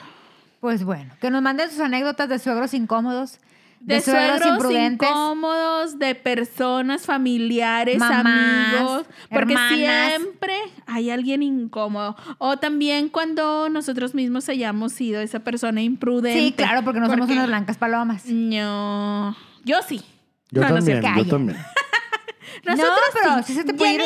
Pues bueno, que nos manden sus anécdotas de suegros incómodos, de suegros imprudentes. Incómodos, de personas, familiares, mamás, amigos. Porque hermanas. Siempre hay alguien incómodo. O también cuando nosotros mismos hayamos sido esa persona imprudente. Sí, claro, porque no somos unas blancas palomas. No. Yo sí. Yo no también, yo también. Nosotros no, pero sí se te puede ir,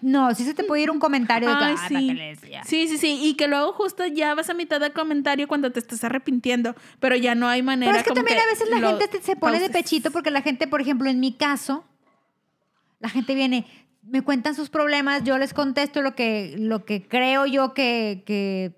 no, sí se te puede ir un comentario de que, sí, y que luego justo ya vas a mitad del comentario cuando te estás arrepintiendo, pero ya no hay manera. Pero es que también a veces la gente se pone pauses. De pechito, porque la gente, por ejemplo, en mi caso, la gente viene, me cuentan sus problemas, yo les contesto lo que creo yo que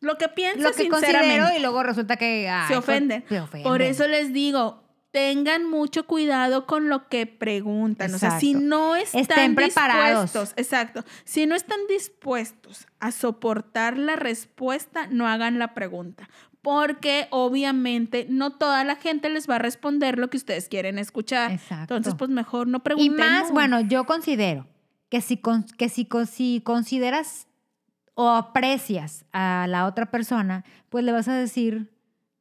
lo que pienso, lo que considero, y luego resulta que se ofenden. Por eso les digo, tengan mucho cuidado con lo que preguntan. Exacto. O sea, si no están dispuestos, exacto, si no están dispuestos a soportar la respuesta, no hagan la pregunta, porque obviamente no toda la gente les va a responder lo que ustedes quieren escuchar. Exacto. Entonces, pues mejor no pregunten. Y más, bueno, yo considero que si consideras o aprecias a la otra persona, pues le vas a decir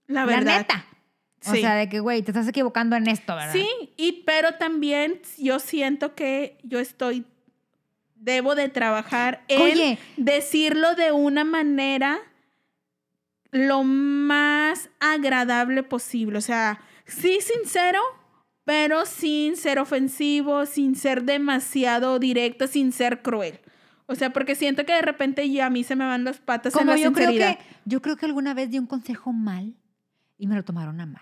la verdad. La neta. Sí. O sea, de que, güey, te estás equivocando en esto, ¿verdad? Sí, pero también yo siento que debo de trabajar en decirlo de una manera lo más agradable posible. O sea, sí sincero, pero sin ser ofensivo, sin ser demasiado directo, sin ser cruel. O sea, porque siento que de repente ya a mí se me van las patas en la sinceridad. Yo creo que alguna vez di un consejo mal. Y me lo tomaron a mal.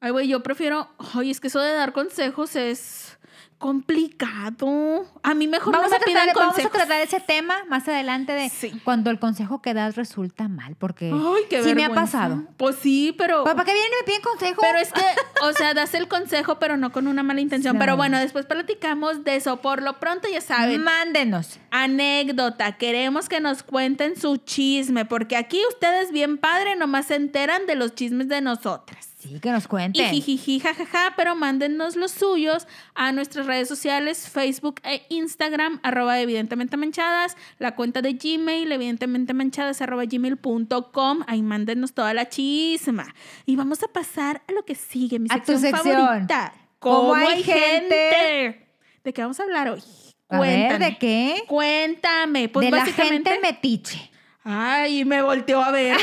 Ay, güey, yo prefiero... Ay, es que eso de dar consejos es complicado. A mí mejor no me pidan consejos. Vamos a tratar ese tema más adelante de cuando el consejo que das resulta mal, porque ay, qué vergüenza. Me ha pasado. Pues sí, pero... ¿Para qué vienen y me piden consejo? Pero es que, o sea, das el consejo, pero no con una mala intención. No. Pero bueno, después platicamos de eso. Por lo pronto, ya saben. Mándenos. Anécdota. Queremos que nos cuenten su chisme, porque aquí ustedes bien padre nomás se enteran de los chismes de nosotras. Sí, que nos cuenten. Y jijiji, jajaja, pero mándennos los suyos a nuestras redes sociales, Facebook e Instagram, @ evidentemente manchadas, la cuenta de Gmail, evidentemente manchadas, @ gmail.com. Ahí mándennos toda la chisma. Y vamos a pasar a lo que sigue, mi sección favorita. ¿Cómo hay gente? ¿De qué vamos a hablar hoy? Cuéntame. A ver, ¿de qué? Cuéntame. Pues de básicamente, la gente metiche. Ay, me volteó a ver.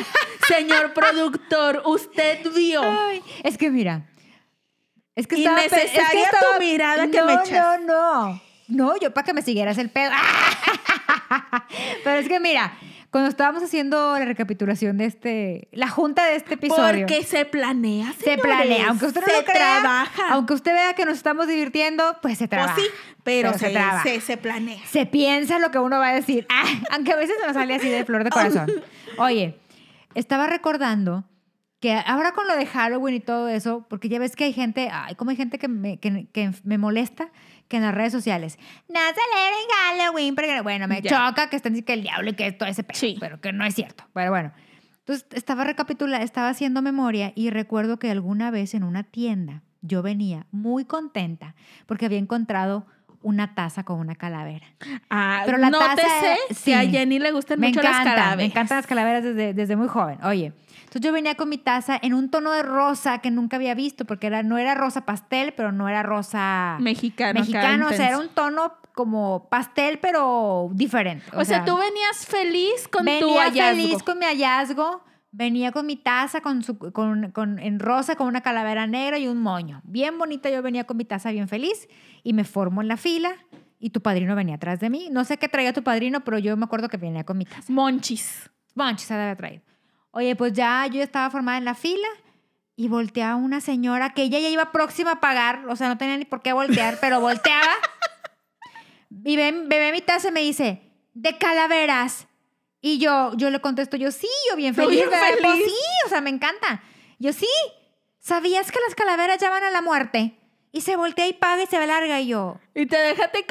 Señor productor, usted vio. Ay, es que mira. Es que estaba... Innecesaria tu mirada que me echas. No, yo para que me siguieras el pedo. Pero es que mira, cuando estábamos haciendo la recapitulación de la junta de este episodio. Porque se planea, señores. Se planea, aunque usted no lo crea. Se trabaja. Aunque usted vea que nos estamos divirtiendo, pues se trabaja. Pues sí, pero se trabaja. Se planea. Se piensa lo que uno va a decir. Aunque a veces nos sale así de flor de corazón. Oye, estaba recordando que ahora con lo de Halloween y todo eso, porque ya ves que hay gente, como hay gente que me molesta que en las redes sociales, no celebren Halloween, porque bueno, me choca que estén que el diablo y que todo ese pedo, pero que no es cierto. Pero bueno, entonces estaba haciendo memoria y recuerdo que alguna vez en una tienda yo venía muy contenta porque había encontrado una taza con una calavera. Pero la taza, sí, que a Jenny le gustan mucho las calaveras. Me encantan las calaveras desde muy joven. Oye, entonces yo venía con mi taza en un tono de rosa que nunca había visto, porque no era rosa pastel, pero no era rosa mexicano, o sea, era un tono como pastel, pero diferente. O sea, tú venías feliz con tu hallazgo. Venía feliz con mi hallazgo. Venía con mi taza en rosa, con una calavera negra y un moño. Bien bonita, yo venía con mi taza bien feliz y me formo en la fila y tu padrino venía atrás de mí. No sé qué traía tu padrino, pero yo me acuerdo que venía con mi taza. Monchis se había traído. Oye, pues ya yo estaba formada en la fila y volteaba una señora que ella ya iba próxima a pagar. O sea, no tenía ni por qué voltear, pero volteaba. Y bebé mi taza y me dice, de calaveras. Y yo le contesto, yo sí, yo bien feliz. Bien feliz. Pues, sí, o sea, me encanta. Yo sí. ¿Sabías que las calaveras ya van a la muerte? Y se voltea y paga y se ve larga y yo... Y te déjate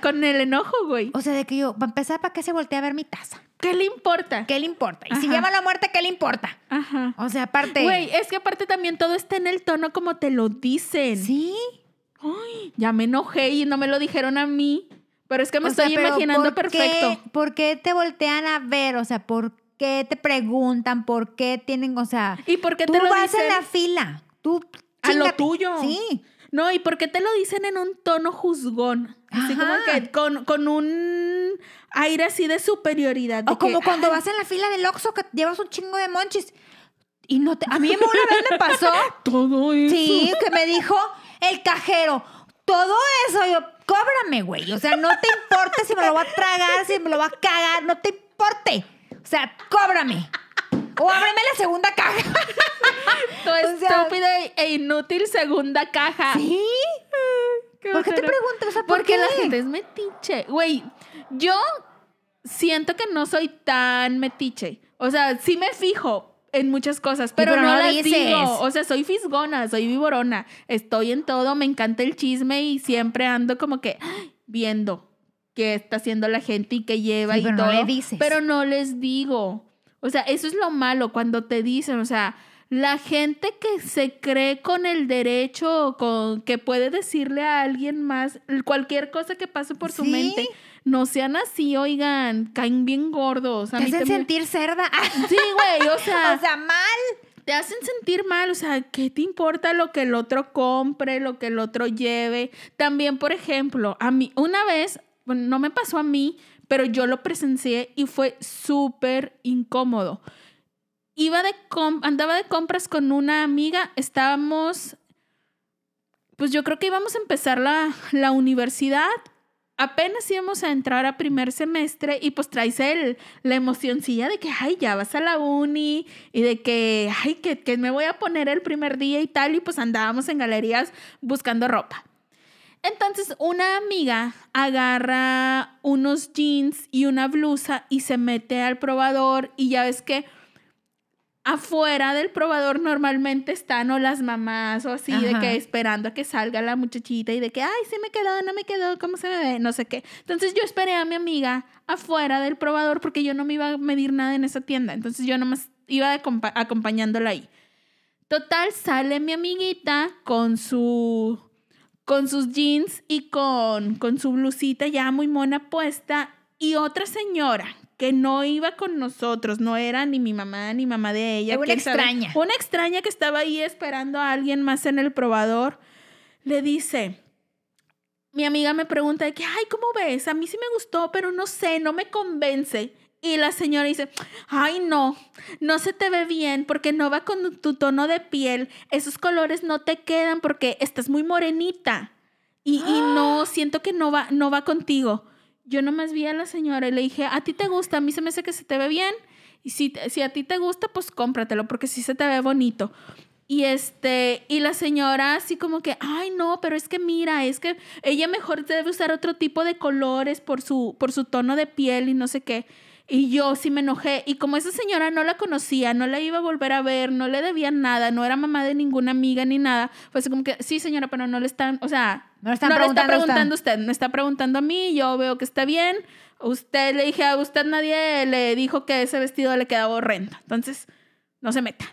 con el enojo, güey. O sea, de que yo... Para empezar, ¿para qué se voltea a ver mi taza? ¿Qué le importa? ¿Qué le importa? Y ajá. Si llama a la muerte, ¿qué le importa? Ajá. O sea, aparte... Güey, es que aparte también todo está en el tono como te lo dicen. ¿Sí? Ay, ya me enojé y no me lo dijeron a mí. Pero es que me estoy imaginando perfecto. ¿Por qué te voltean a ver? O sea, ¿por qué te preguntan? ¿Por qué tienen...? O sea... ¿Y por qué te lo dicen? Tú vas en la fila. Tú... A lo tuyo. Sí. No, ¿y por qué te lo dicen en un tono juzgón? Así ajá. Como que con un aire así de superioridad. De o que, como cuando ay, vas en la fila del Oxxo que llevas un chingo de monchis. Y no te... A mí una vez me pasó. Todo eso. Sí, que me dijo el cajero. Todo eso. Yo, cóbrame, güey. O sea, no te importe si me lo va a tragar, si me lo va a cagar. No te importe. O sea, cóbrame. O ábreme la segunda caja. Tu estúpida e inútil segunda caja. ¿Sí? ¿Qué ¿Por qué te preguntas? O sea, ¿por qué? Porque la gente es metiche. Güey, yo siento que no soy tan metiche. O sea, sí me fijo en muchas cosas, pero no las digo. O sea, soy fisgona, soy viborona. Estoy en todo, me encanta el chisme y siempre ando como que viendo qué está haciendo la gente y qué lleva sí, y pero todo. No le dices. Pero no les digo. O sea, eso es lo malo cuando te dicen, o sea, la gente que se cree con el derecho, con que puede decirle a alguien más cualquier cosa que pase por su mente, no sean así, oigan, caen bien gordos. A mí te hacen sentir cerda. Sí, güey, o sea. O sea, mal. Te hacen sentir mal, o sea, ¿qué te importa lo que el otro compre, lo que el otro lleve? También, por ejemplo, a mí, una vez, bueno, no me pasó a mí, pero yo lo presencié y fue súper incómodo. Andaba de compras con una amiga. Estábamos... Pues yo creo que íbamos a empezar la universidad. Apenas íbamos a entrar a primer semestre y pues traes la emocioncilla de que, ay, ya vas a la uni. Y de que, ay, que me voy a poner el primer día y tal. Y pues andábamos en galerías buscando ropa. Entonces, una amiga agarra unos jeans y una blusa y se mete al probador. Y ya ves que afuera del probador normalmente están o las mamás o así, ajá, de que esperando a que salga la muchachita y de que, ay, se me quedó, no me quedó, ¿cómo se me ve? No sé qué. Entonces, yo esperé a mi amiga afuera del probador porque yo no me iba a medir nada en esa tienda. Entonces, yo nomás iba acompañándola ahí. Total, sale mi amiguita con sus jeans y con su blusita ya muy mona puesta. Y otra señora que no iba con nosotros, no era ni mi mamá ni mamá de ella. Una extraña. Una extraña que estaba ahí esperando a alguien más en el probador. Le dice, mi amiga me pregunta de que, ay, ¿cómo ves? A mí sí me gustó, pero no sé, no me convence. Y la señora dice, ay, no, no se te ve bien porque no va con tu tono de piel. Esos colores no te quedan porque estás muy morenita. Y no, siento que no va contigo. Yo nomás vi a la señora y le dije, a ti te gusta, a mí se me hace que se te ve bien. Y si a ti te gusta, pues cómpratelo porque sí se te ve bonito. Y la señora así como que, ay, no, pero es que mira, es que ella mejor debe usar otro tipo de colores por su tono de piel y no sé qué. Y yo sí me enojé. Y como esa señora no la conocía, no la iba a volver a ver, no le debía nada, no era mamá de ninguna amiga ni nada, fue así como que, sí, señora, pero no le están, o sea, no le está preguntando usted, me está preguntando a mí, yo veo que está bien. Usted le dije, a usted nadie le dijo que ese vestido le quedaba horrendo. Entonces, no se meta.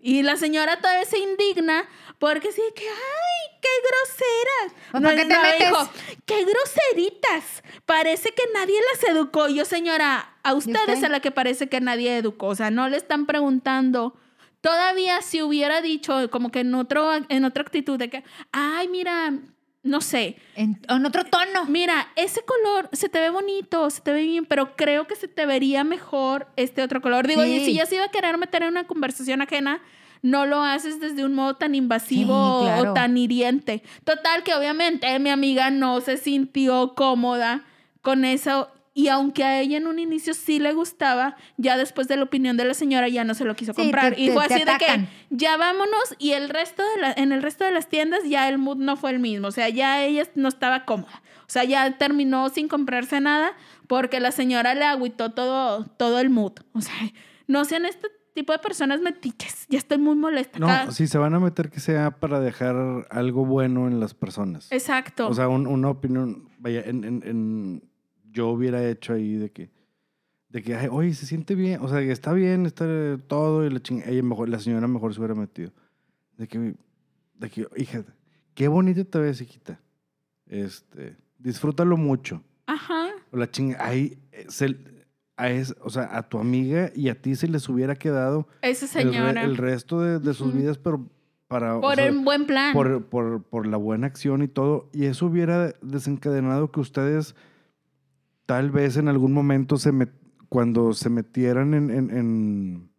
Y la señora todavía se indigna porque sí, que ay, qué groseras. ¿Por qué te metes? Dijo, qué groseritas. Parece que nadie las educó. Yo, señora, a ustedes a la que parece que nadie educó. O sea, no le están preguntando. Todavía si hubiera dicho como que en otra actitud de que, ay, mira, no sé. En otro tono. Mira, ese color se te ve bonito, se te ve bien, pero creo que se te vería mejor este otro color. Digo, sí. Y si ya se iba a querer meter en una conversación ajena, no lo haces desde un modo tan invasivo, sí, claro, o tan hiriente. Total, que obviamente mi amiga no se sintió cómoda con eso y aunque a ella en un inicio sí le gustaba, ya después de la opinión de la señora ya no se lo quiso comprar. Y fue así de que ya vámonos, y el resto de en el resto de las tiendas ya el mood no fue el mismo. O sea, ya ella no estaba cómoda. O sea, ya terminó sin comprarse nada porque la señora le agüitó todo el mood. O sea, no sean este tipo de personas metiches. Ya estoy muy molesta. No, si se van a meter, que sea para dejar algo bueno en las personas. Exacto. O sea, una opinión, vaya, yo hubiera hecho ahí de que ay, oye, se siente bien, o sea, que está bien, está todo, y la señora mejor se hubiera metido. De que hija, qué bonito te ves, hijita. Disfrútalo mucho. Ajá. O la chinga, ahí, o sea, a tu amiga y a ti se les hubiera quedado esa señora el resto de sus vidas, pero por el buen plan. Por la buena acción y todo. Y eso hubiera desencadenado que ustedes tal vez en algún momento cuando se metieran en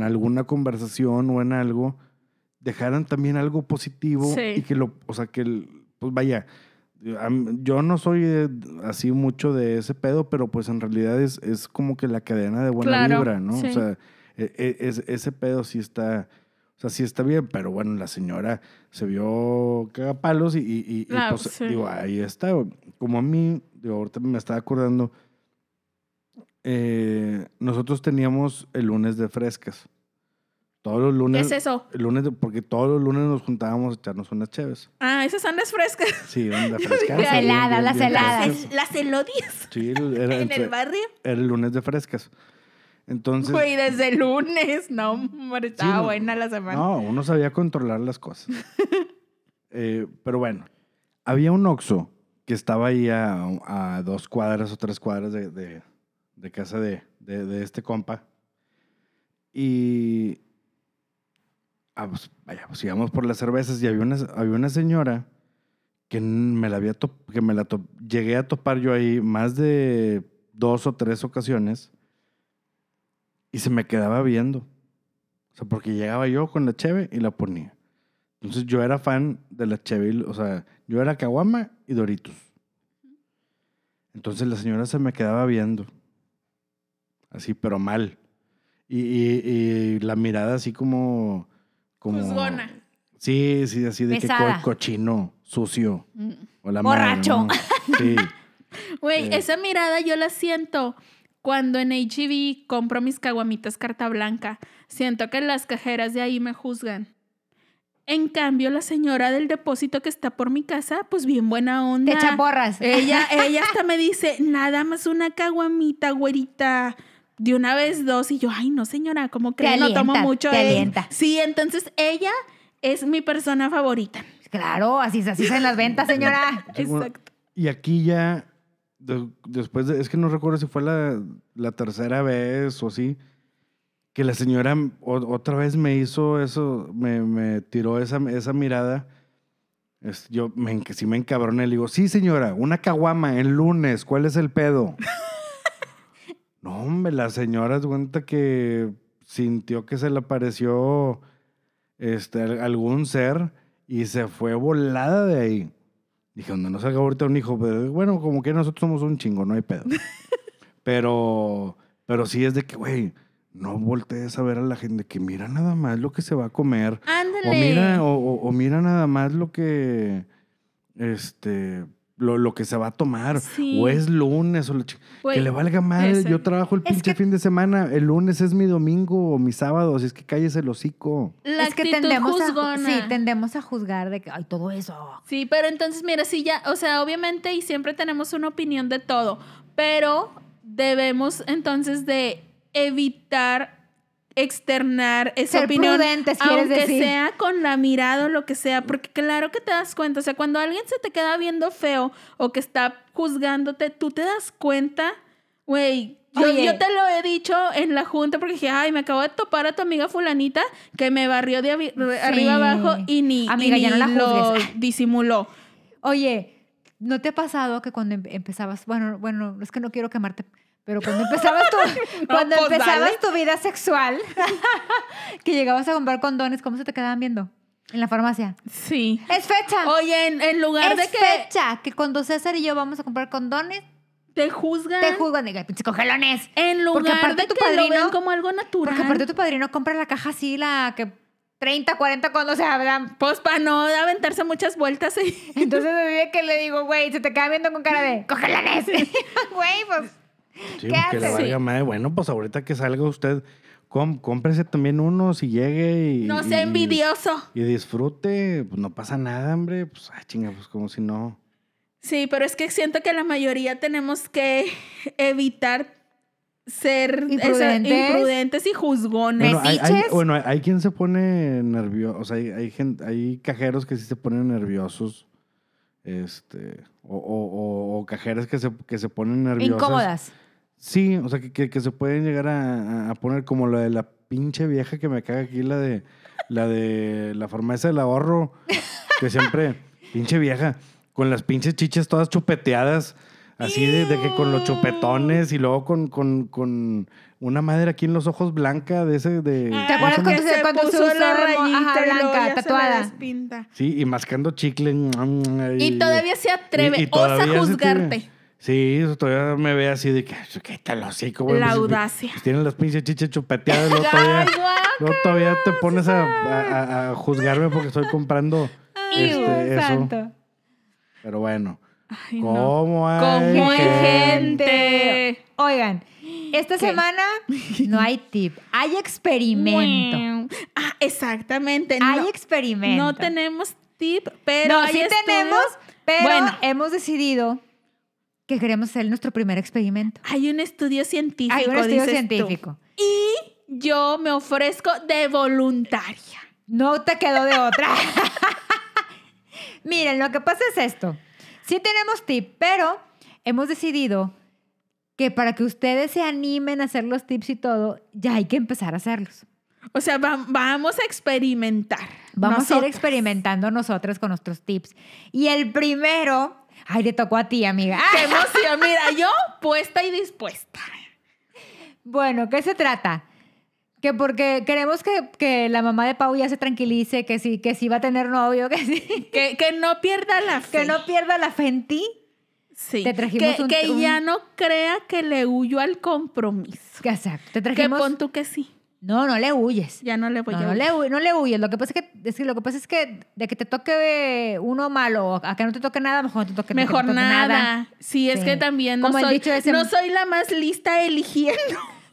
alguna conversación o en algo, dejaran también algo positivo. Sí. Y que o sea, que pues vaya, yo no soy así mucho de ese pedo, pero pues en realidad es como que la cadena de buena vibra, ¿no? Sí. O sea, ese pedo sí está, o sea, sí está bien, pero bueno, la señora se vio cagapalos y pues, sí. Digo, ahí está. Como a mí, digo, ahorita me estaba acordando, nosotros teníamos el lunes de frescas. Todos los lunes. ¿Qué es eso? El lunes, porque todos los lunes nos juntábamos a echarnos unas cheves. Ah, esas son las frescas. Sí, las frescas. Heladas. Las elodias. Sí, era en el barrio. Era el lunes de frescas. Entonces. Güey, desde el lunes. No, hombre, estaba buena la semana. No, uno sabía controlar las cosas. Pero bueno, había un Oxxo que estaba ahí a 2 cuadras o 3 cuadras de casa de este compa. Y pues íbamos por las cervezas y había una señora que llegué a topar yo ahí más de 2 o 3 ocasiones y se me quedaba viendo. O sea, porque llegaba yo con la cheve y la ponía. Entonces yo era fan de la cheve, o sea, yo era caguama y Doritos. Entonces la señora se me quedaba viendo. Así, pero mal. Y la mirada así como juzgona. Sí, así de pesada. Que cochino, sucio. O la borracho. Madre, ¿no? Sí. Güey, esa mirada yo la siento cuando en H-E-B compro mis caguamitas carta blanca. Siento que las cajeras de ahí me juzgan. En cambio, la señora del depósito que está por mi casa, pues bien buena onda. Te echa porras. Ella hasta me dice, nada más una caguamita, güerita. De una vez 2, y yo, ay, no, señora, ¿cómo crees? No tomo mucho. Te alienta. Sí, entonces ella es mi persona favorita. Claro, así se en las ventas, señora. Exacto. Y aquí ya, después es que no recuerdo si fue la tercera vez o así, que la señora otra vez me hizo eso, me tiró esa mirada. Yo sí me encabroné, le digo, sí, señora, una caguama el lunes, ¿cuál es el pedo? No, hombre, la señora se cuenta que sintió que se le apareció algún ser y se fue volada de ahí. Dije, donde no salga ahorita un hijo, pero bueno, como que nosotros somos un chingo, no hay pedo. pero sí es de que, güey, no voltees a ver a la gente, que mira nada más lo que se va a comer. Ándale. O mira nada más lo que lo que se va a tomar, sí. O es lunes, o que le valga mal, yo trabajo el pinche fin de semana, el lunes es mi domingo o mi sábado, así es que cállese el hocico. La es que tendemos a juzgar de que, ay, todo eso. Sí, pero entonces, mira, sí ya, o sea, obviamente, y siempre tenemos una opinión de todo, pero debemos entonces de evitar externar esa opinión, prudentes, aunque decir sea con la mirada o lo que sea, porque claro que te das cuenta, o sea, cuando alguien se te queda viendo feo o que está juzgándote, tú te das cuenta, güey. Yo te lo he dicho en la junta porque dije, ay, me acabo de topar a tu amiga fulanita que me barrió de arriba abajo y ni, amiga, y ya ni no la lo disimuló. Oye, ¿no te ha pasado que cuando empezabas, bueno, es que no quiero quemarte, pero cuando empezabas tu vida sexual, que llegabas a comprar condones, ¿cómo se te quedaban viendo? En la farmacia. Sí. Es fecha. Oye, en lugar de que... Es fecha, que cuando César y yo vamos a comprar condones... Te juzgan. Te juzgan, diga, pinches cogelones. En lugar porque aparte de tu que padrino, lo ven como algo natural. Porque aparte tu padrino compra la caja así, la que 30, 40 cuando se hablan. Pues para no aventarse muchas vueltas. ¿Sí? Entonces me vive que le digo, güey, se te queda viendo con cara de cogelones. Güey, pues, sí, ¿qué haces? Le valga madre. Bueno, pues ahorita que salga usted, cómprese también uno si llegue y... No sea envidioso. Y disfrute, pues no pasa nada, hombre. Pues, ay, chinga, pues como si no... Sí, pero es que siento que la mayoría tenemos que evitar ser imprudentes y juzgones. Bueno, hay quien se pone nervioso. O sea, hay cajeros que sí se ponen nerviosos. O cajeras que se ponen nerviosas. Incómodas. Sí, o sea, que se pueden llegar a poner como lo de la pinche vieja que me caga aquí, la farmacia del ahorro, que siempre, pinche vieja, con las pinches chichas todas chupeteadas, así de que con los chupetones y luego con una madre aquí en los ojos blanca de ese de... ¿Te acuerdas cuando se usó la rayita blanca, tatuada? Sí, y mascando chicle. Y todavía se atreve, osa juzgarte. Sí, eso todavía me ve así de que quita el hocico, güey. La audacia. Tienen las pinches chichas chupeteadas. Todavía te pones a juzgarme porque estoy comprando eso. Pero bueno, ay, ¿cómo hay gente? Oigan, esta semana no hay tip, hay experimento. Ah, exactamente. Hay experimento. No tenemos tip, pero no, sí tenemos, pero bueno, hemos decidido que queremos hacer nuestro primer experimento. Hay un estudio científico, Tú. Y yo me ofrezco de voluntaria. No te quedó de otra. Miren, lo que pasa es esto. Sí tenemos tips, pero hemos decidido que para que ustedes se animen a hacer los tips y todo, ya hay que empezar a hacerlos. O sea, vamos a experimentar. Vamos nosotras a ir experimentando nosotras con nuestros tips. Y el primero... Ay, le tocó a ti, amiga. ¡Qué emoción! Mira, yo puesta y dispuesta. Bueno, ¿qué se trata? Que porque queremos que la mamá de Pau ya se tranquilice, que sí va a tener novio, que sí. Que no pierda la fe. Que no pierda la fe en ti. Sí. Te trajimos que ya no crea que le huyo al compromiso. Exacto. Te trajimos... Que pon tú que sí. No, no le huyes. Ya no le voy a huir. No le huyes. Lo que pasa es que de que te toque uno malo a que no te toque nada, mejor no te toque nada. Sí, es que también no soy, no soy la más lista eligiendo.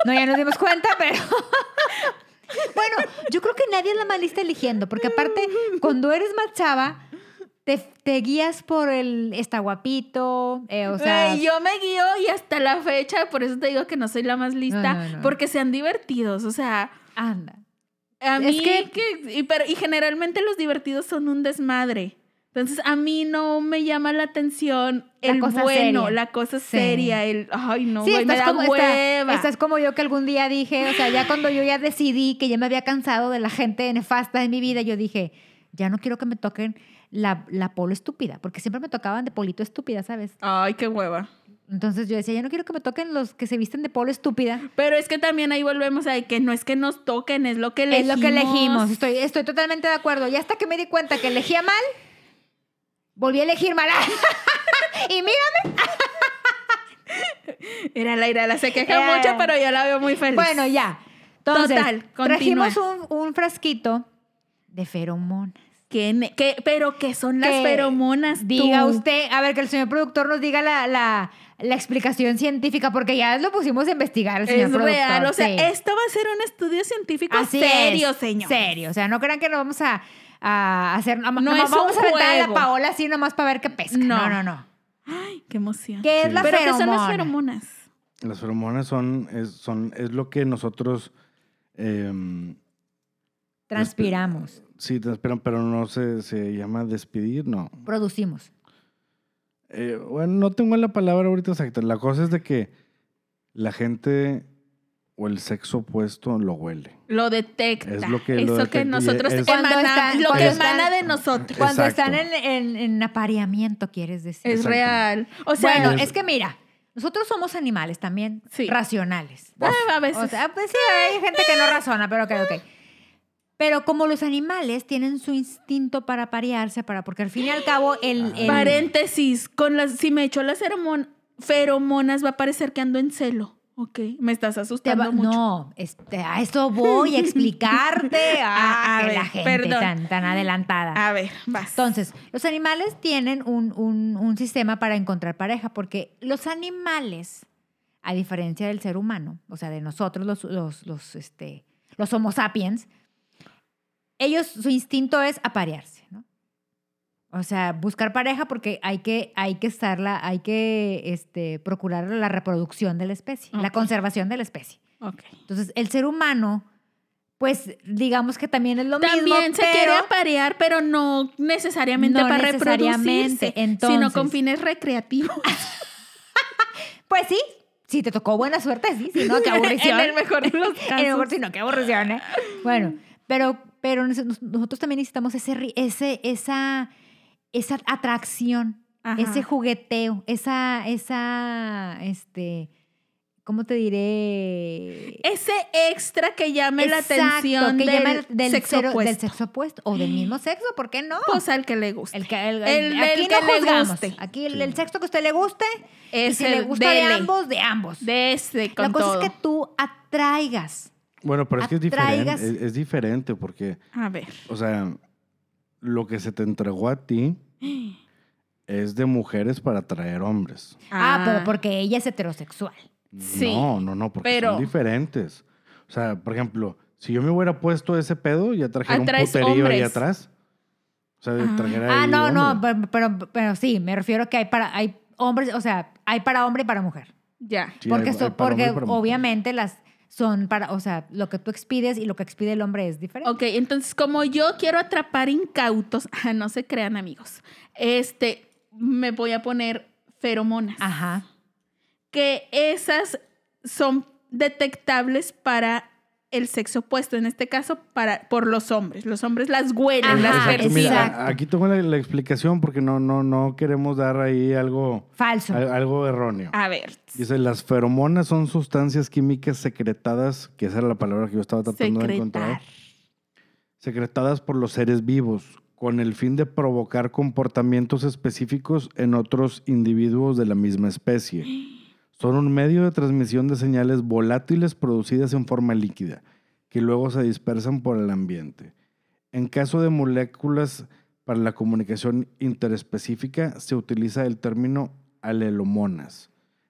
No, ya nos dimos cuenta, pero... Bueno, yo creo que nadie es la más lista eligiendo, porque aparte, cuando eres más chava, te guías por el... Está guapito, o sea... yo me guío y hasta la fecha, por eso te digo que no soy la más lista, no. Porque sean divertidos, o sea... Anda. A mí... Pero generalmente los divertidos son un desmadre. Entonces, a mí no me llama la atención la cosa seria. Ay, no, güey, me da hueva. Estás como yo que algún día dije, o sea, ya cuando yo ya decidí que ya me había cansado de la gente nefasta en mi vida, yo dije, ya no quiero que me toquen la polo estúpida, porque siempre me tocaban de polito estúpida, ¿sabes? Ay, qué hueva. Entonces yo decía, ya no quiero que me toquen los que se visten de polo estúpida. Pero es que también ahí volvemos a que no es que nos toquen, es lo que elegimos. Es lo que elegimos, estoy totalmente de acuerdo. Y hasta que me di cuenta que elegía mal... Volví a elegir mala. Y mírame. Irala se queja mucho, pero yo la veo muy feliz. Bueno, ya. Entonces, trajimos un frasquito de feromonas. ¿Pero qué son las feromonas, tú? Diga usted, a ver, que el señor productor nos diga la explicación científica, porque ya lo pusimos a investigar al señor productor. Es real, o sea, esto va a ser un estudio científico serio, señor. Serio, o sea, no crean que lo vamos a hacer, vamos a aventar a la Paola así nomás para ver qué pesca. No. Ay, qué emoción. ¿Qué es la feromona? ¿Pero qué son las feromonas? Las feromonas es lo que nosotros... transpiramos. Sí, transpiran, pero no se llama despedir, no. Producimos. Bueno, no tengo la palabra ahorita exacta. La cosa es de que la gente... o el sexo opuesto lo huele. Lo detecta. Es lo que eso que nosotros emana de nosotros. Cuando están en apareamiento, quieres decir. Es real. O sea, bueno, es que mira, nosotros somos animales también, racionales. A veces. O sea, pues sí, hay gente que no razona, pero ok. Pero como los animales tienen su instinto para aparearse, porque al fin y al cabo el paréntesis, si me echó la feromonas, va a parecer que ando en celo. Ok, me estás asustando mucho. No, a eso voy a explicarte. A ver, la gente tan adelantada. A ver, vas. Entonces, los animales tienen un sistema para encontrar pareja, porque los animales, a diferencia del ser humano, o sea, de nosotros los homo sapiens, ellos, su instinto es aparearse, ¿no? O sea, buscar pareja porque hay que procurar la reproducción de la especie, okay, la conservación de la especie. Okay. Entonces, el ser humano, pues, digamos que también es lo mismo. También se quiere aparear, pero no necesariamente reproducirse, entonces, sino con fines recreativos. Pues sí, si te tocó buena suerte, sí, si no, qué aburrición. En el mejor de los casos. En el mejor, si no, qué aburrición, ¿eh? Bueno, pero nosotros también necesitamos esa atracción, ajá, ese jugueteo, ¿cómo te diré? Ese extra que llame, exacto, la atención que del sexo opuesto. Del sexo opuesto o del mismo sexo, ¿por qué no? Pues al que le guste. Aquí sí, el sexo que a usted le guste, es y si le gusta de ambos, de ambos. De ese, con la cosa todo. Es que tú atraigas. Bueno, pero es que es diferente porque... A ver. O sea, lo que se te entregó a ti es de mujeres para atraer hombres. Ah, pero porque ella es heterosexual. Sí. No, porque son diferentes. O sea, por ejemplo, si yo me hubiera puesto ese pedo y atrajera un puterío hombres ahí atrás. O sea, trajera ahí pero sí, me refiero que hay hombres, o sea, hay para hombre y para mujer. Ya. Sí, porque obviamente las... son para, o sea, lo que tú expides y lo que expide el hombre es diferente. Ok, entonces como yo quiero atrapar incautos, no se crean, amigos, me voy a poner feromonas. Ajá. Que esas son detectables para el sexo opuesto, en este caso por los hombres. Los hombres las huelen, ajá, las perciben. Mira, aquí tengo la explicación porque no queremos dar ahí algo falso, algo erróneo. A ver. Dice, las feromonas son sustancias químicas secretadas, que esa era la palabra que yo estaba tratando de encontrar. Secretadas por los seres vivos con el fin de provocar comportamientos específicos en otros individuos de la misma especie. Son un medio de transmisión de señales volátiles producidas en forma líquida, que luego se dispersan por el ambiente. En caso de moléculas para la comunicación interespecífica, se utiliza el término alelomonas.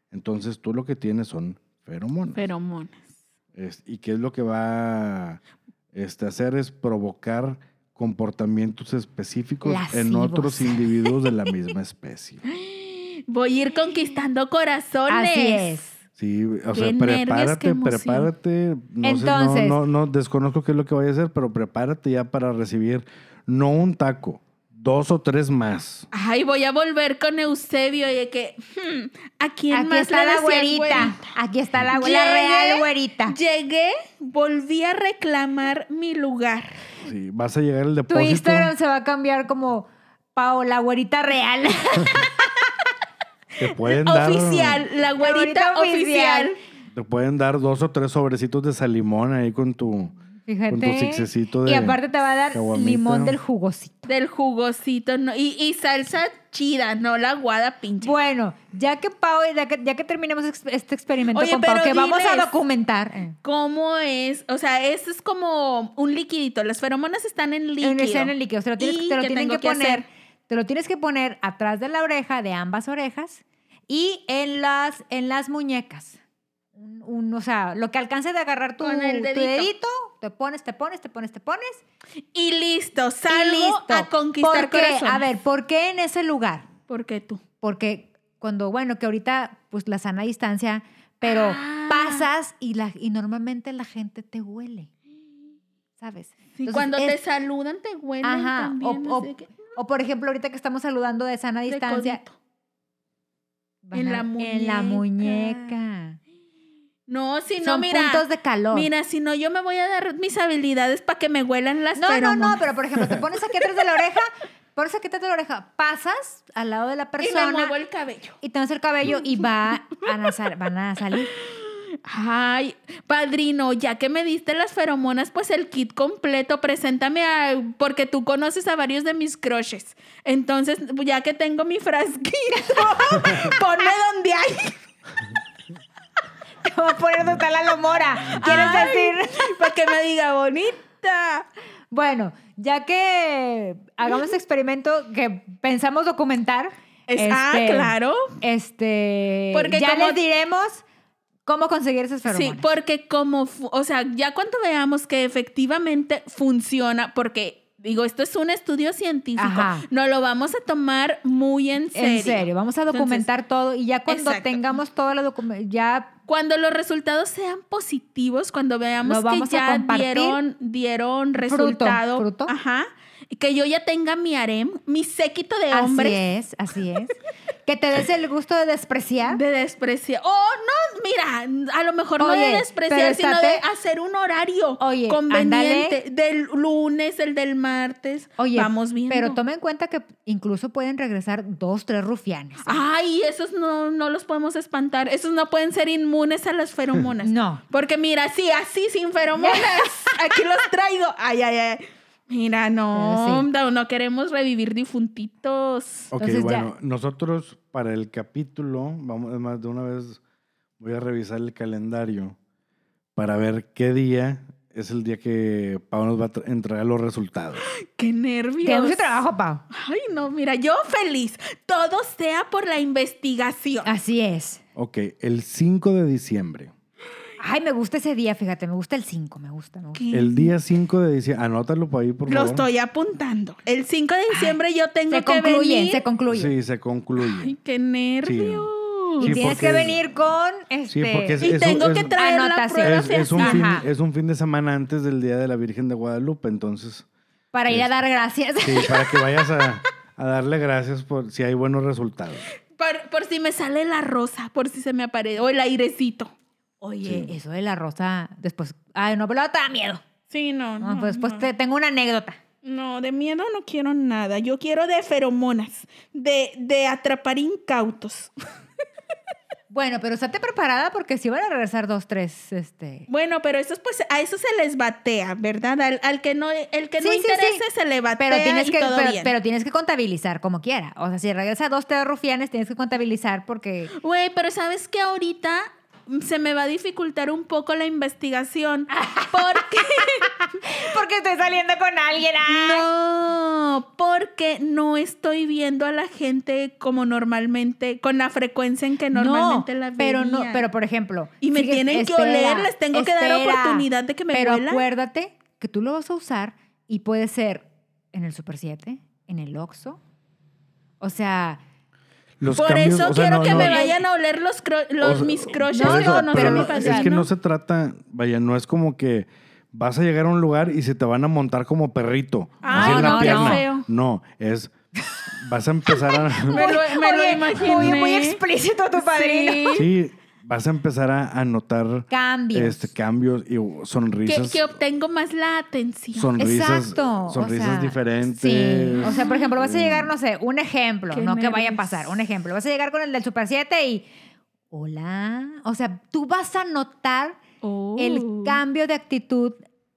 Entonces, tú lo que tienes son feromonas. Feromonas. ¿Y qué es lo que va a hacer? Es provocar comportamientos específicos lascivos en otros individuos de la misma especie. Voy a ir conquistando corazones. Así es. Sí, o sea, prepárate. No, desconozco qué es lo que vaya a hacer, pero prepárate ya para recibir no un taco, 2 o 3 más. Ay, voy a volver con Eusebio y que... Aquí está la güerita. Aquí está la real güerita. Llegué, volví a reclamar mi lugar. Sí, vas a llegar al depósito. Tu Instagram se va a cambiar como Paola, güerita real. Te pueden dar... Oficial, la güerita oficial. Te pueden dar 2 o 3 sobrecitos de salimón ahí con tu... Fíjate. Con tu sixecito de... Y aparte te va a dar caguamita, limón del jugosito. Del jugosito, no. Y salsa chida, no la aguada pinche. Bueno, ya que terminemos este experimento, oye, con Pau, que vamos a documentar. ¿Cómo es? O sea, esto es como un liquidito. Las feromonas están en líquido. Están en líquido. Te lo tienes que poner atrás de la oreja, de ambas orejas, y en las muñecas. O sea, lo que alcances de agarrar tu dedito, te pones. Y listo, salgo a conquistar corazones. A ver, ¿por qué en ese lugar? ¿Por qué tú? Porque que ahorita, pues la sana distancia, pero pasas y normalmente la gente te huele, ¿sabes? Sí, entonces, cuando te saludan, te huelen, ajá, también. O por ejemplo, ahorita que estamos saludando de sana distancia. En la muñeca. No, si no, mira. Son puntos de calor. Mira, si no, yo me voy a dar mis habilidades para que me huelan las feromonas. No, pero por ejemplo, te pones aquí atrás de la oreja, pasas al lado de la persona. Y me muevo el cabello. Y te vas el cabello y van a salir. Ay, padrino, ya que me diste las feromonas, pues el kit completo, preséntame porque tú conoces a varios de mis crushes. Entonces, ya que tengo mi frasquito, ponme donde hay. Te voy a poner donde está la lomora. ¿Quieres decir? Para que me diga bonita. Bueno, ya que hagamos experimento que pensamos documentar. Claro. Porque ya les diremos cómo conseguir esas feromonas. Sí, porque ya cuando veamos que efectivamente funciona, porque digo, esto es un estudio científico, no lo vamos a tomar muy en serio. En serio, vamos a documentar todo y ya cuando tengamos toda la documentación, ya... Cuando los resultados sean positivos, cuando veamos que ya dieron resultado. Fruto. Ajá. Que yo ya tenga mi harem, mi séquito de hombres. Así es. Que te des el gusto de despreciar. Oh, no, mira, a lo mejor no de despreciar, sino de hacer un horario conveniente. Ándale. Del lunes, el del martes. Vamos viendo. Pero toma en cuenta que incluso pueden regresar 2, 3 rufianes. Ay, esos no los podemos espantar. Esos no pueden ser inmunes a las feromonas. No. Porque mira, así sin feromonas. Aquí los traigo. Ay. Mira, no queremos revivir difuntitos. Ok, entonces, bueno, nosotros para el capítulo, además de una vez voy a revisar el calendario para ver qué día es el día que Pau nos va a entregar los resultados. ¡Qué nervios! ¡Qué mucho trabajo, Pau! Ay, no, mira, yo feliz. Todo sea por la investigación. Así es. Ok, el 5 de diciembre. Ay, me gusta ese día, fíjate, me gusta el 5, me gusta. ¿Qué? El día 5 de diciembre, anótalo por ahí, por favor. Lo estoy apuntando. El 5 de diciembre yo tengo que venir. Se concluye. Sí, se concluye. Ay, qué nervios. Sí. Y tienes que venir con... Sí, porque tengo que traer la prueba. Es un fin de semana antes del Día de la Virgen de Guadalupe, entonces... Para ir a dar gracias. Sí, para que vayas a darle gracias por si hay buenos resultados. Por si me sale la rosa, por si se me aparece, o el airecito. Oye, sí. Eso de la rosa, después... Ay, no, pero te da miedo. Sí, no. Pues después tengo una anécdota. No, de miedo no quiero nada. Yo quiero de feromonas, de atrapar incautos. Bueno, pero estate preparada porque sí van a regresar 2, 3. Bueno, pero esos, pues, a eso se les batea, ¿verdad? Al que no, el que sí, no interese sí. Se le batea. Pero tienes que, pero tienes que contabilizar como quiera. O sea, si regresa 2, 3 rufianes, tienes que contabilizar porque... Güey, pero ¿sabes qué? Ahorita... se me va a dificultar un poco la investigación. Porque estoy saliendo con alguien. ¡Ay! No, porque no estoy viendo a la gente como normalmente, con la frecuencia en que normalmente la veo. Pero por ejemplo. Y me tienen que oler, les tengo que dar oportunidad de que me huelan. Pero acuérdate que tú lo vas a usar y puede ser en el Super 7, en el Oxxo. O sea. Por eso quiero que me vayan a oler mis crushes. Es que no se trata, no es como que vas a llegar a un lugar y se te van a montar como perrito. Así en la pierna. No, es... Vas a empezar a... me lo imaginé. Muy explícito tu padrino. Sí. Vas a empezar a notar cambios y sonrisas. Que obtengo más la atención. Sonrisas, o sea, diferentes. Sí. O sea, por ejemplo, vas a llegar, no sé, un ejemplo, no que vaya a pasar, un ejemplo. Vas a llegar con el del Super 7 y... Hola. O sea, tú vas a notar el cambio de actitud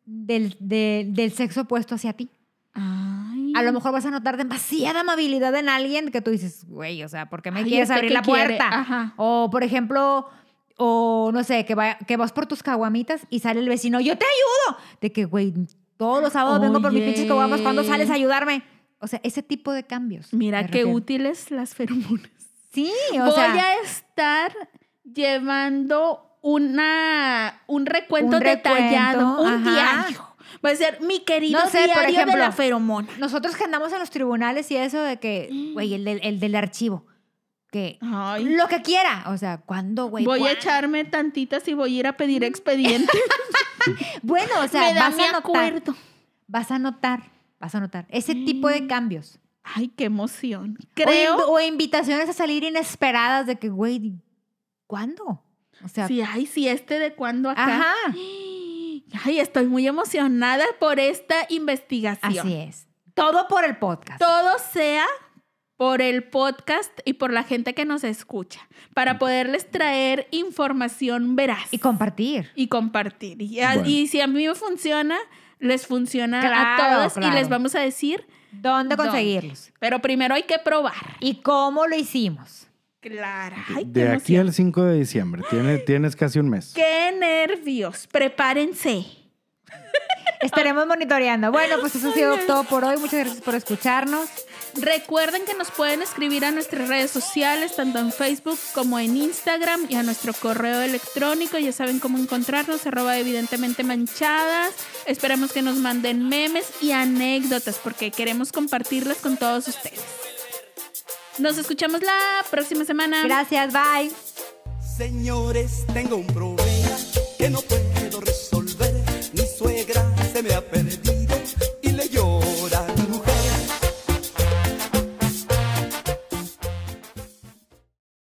del sexo opuesto hacia ti. Ay. A lo mejor vas a notar demasiada amabilidad en alguien que tú dices, güey, o sea, ¿por qué me quieres abrir la puerta? O, por ejemplo, no sé, que vas por tus caguamitas y sale el vecino, yo te ayudo. De que, güey, todos los sábados vengo por mis pinches caguamas, ¿cuándo sales a ayudarme? O sea, ese tipo de cambios. Mira qué útiles las feromonas. Sí, o sea. Voy a estar llevando un recuento detallado, un diario. Va a ser mi querido diario, por ejemplo, de la feromona. Nosotros que andamos en los tribunales y eso de que, güey, el del archivo. Que lo que quiera. O sea, ¿cuándo, güey? Voy a echarme tantitas y voy a ir a pedir expediente. Bueno, o sea, vas a notar ese tipo de cambios. Ay, qué emoción. Creo. O invitaciones a salir inesperadas de que, güey, ¿cuándo? O sea. Sí, de cuándo acá. Ajá. Ay, estoy muy emocionada por esta investigación. Así es. Todo por el podcast. Todo sea por el podcast y por la gente que nos escucha, para poderles traer información veraz. Y compartir. Y compartir. Y, bueno, y si a mí me funciona, les funciona, claro, a todos, claro. Y les vamos a decir dónde conseguirlos. ¿Dónde? Pero primero hay que probar. ¿Y cómo lo hicimos? Claro. Ay, de aquí al 5 de diciembre. Tienes casi un mes. ¡Qué nervios! Prepárense. Estaremos monitoreando. Bueno, pues eso ha sido todo por hoy. Muchas gracias por escucharnos. Recuerden que nos pueden escribir a nuestras redes sociales, tanto en Facebook como en Instagram, y a nuestro correo electrónico. Ya saben cómo encontrarnos, @evidentementemanchadas. Esperamos que nos manden memes y anécdotas, porque queremos compartirlas con todos ustedes. Nos escuchamos la próxima semana. Gracias, bye. Señores, tengo un problema que no puedo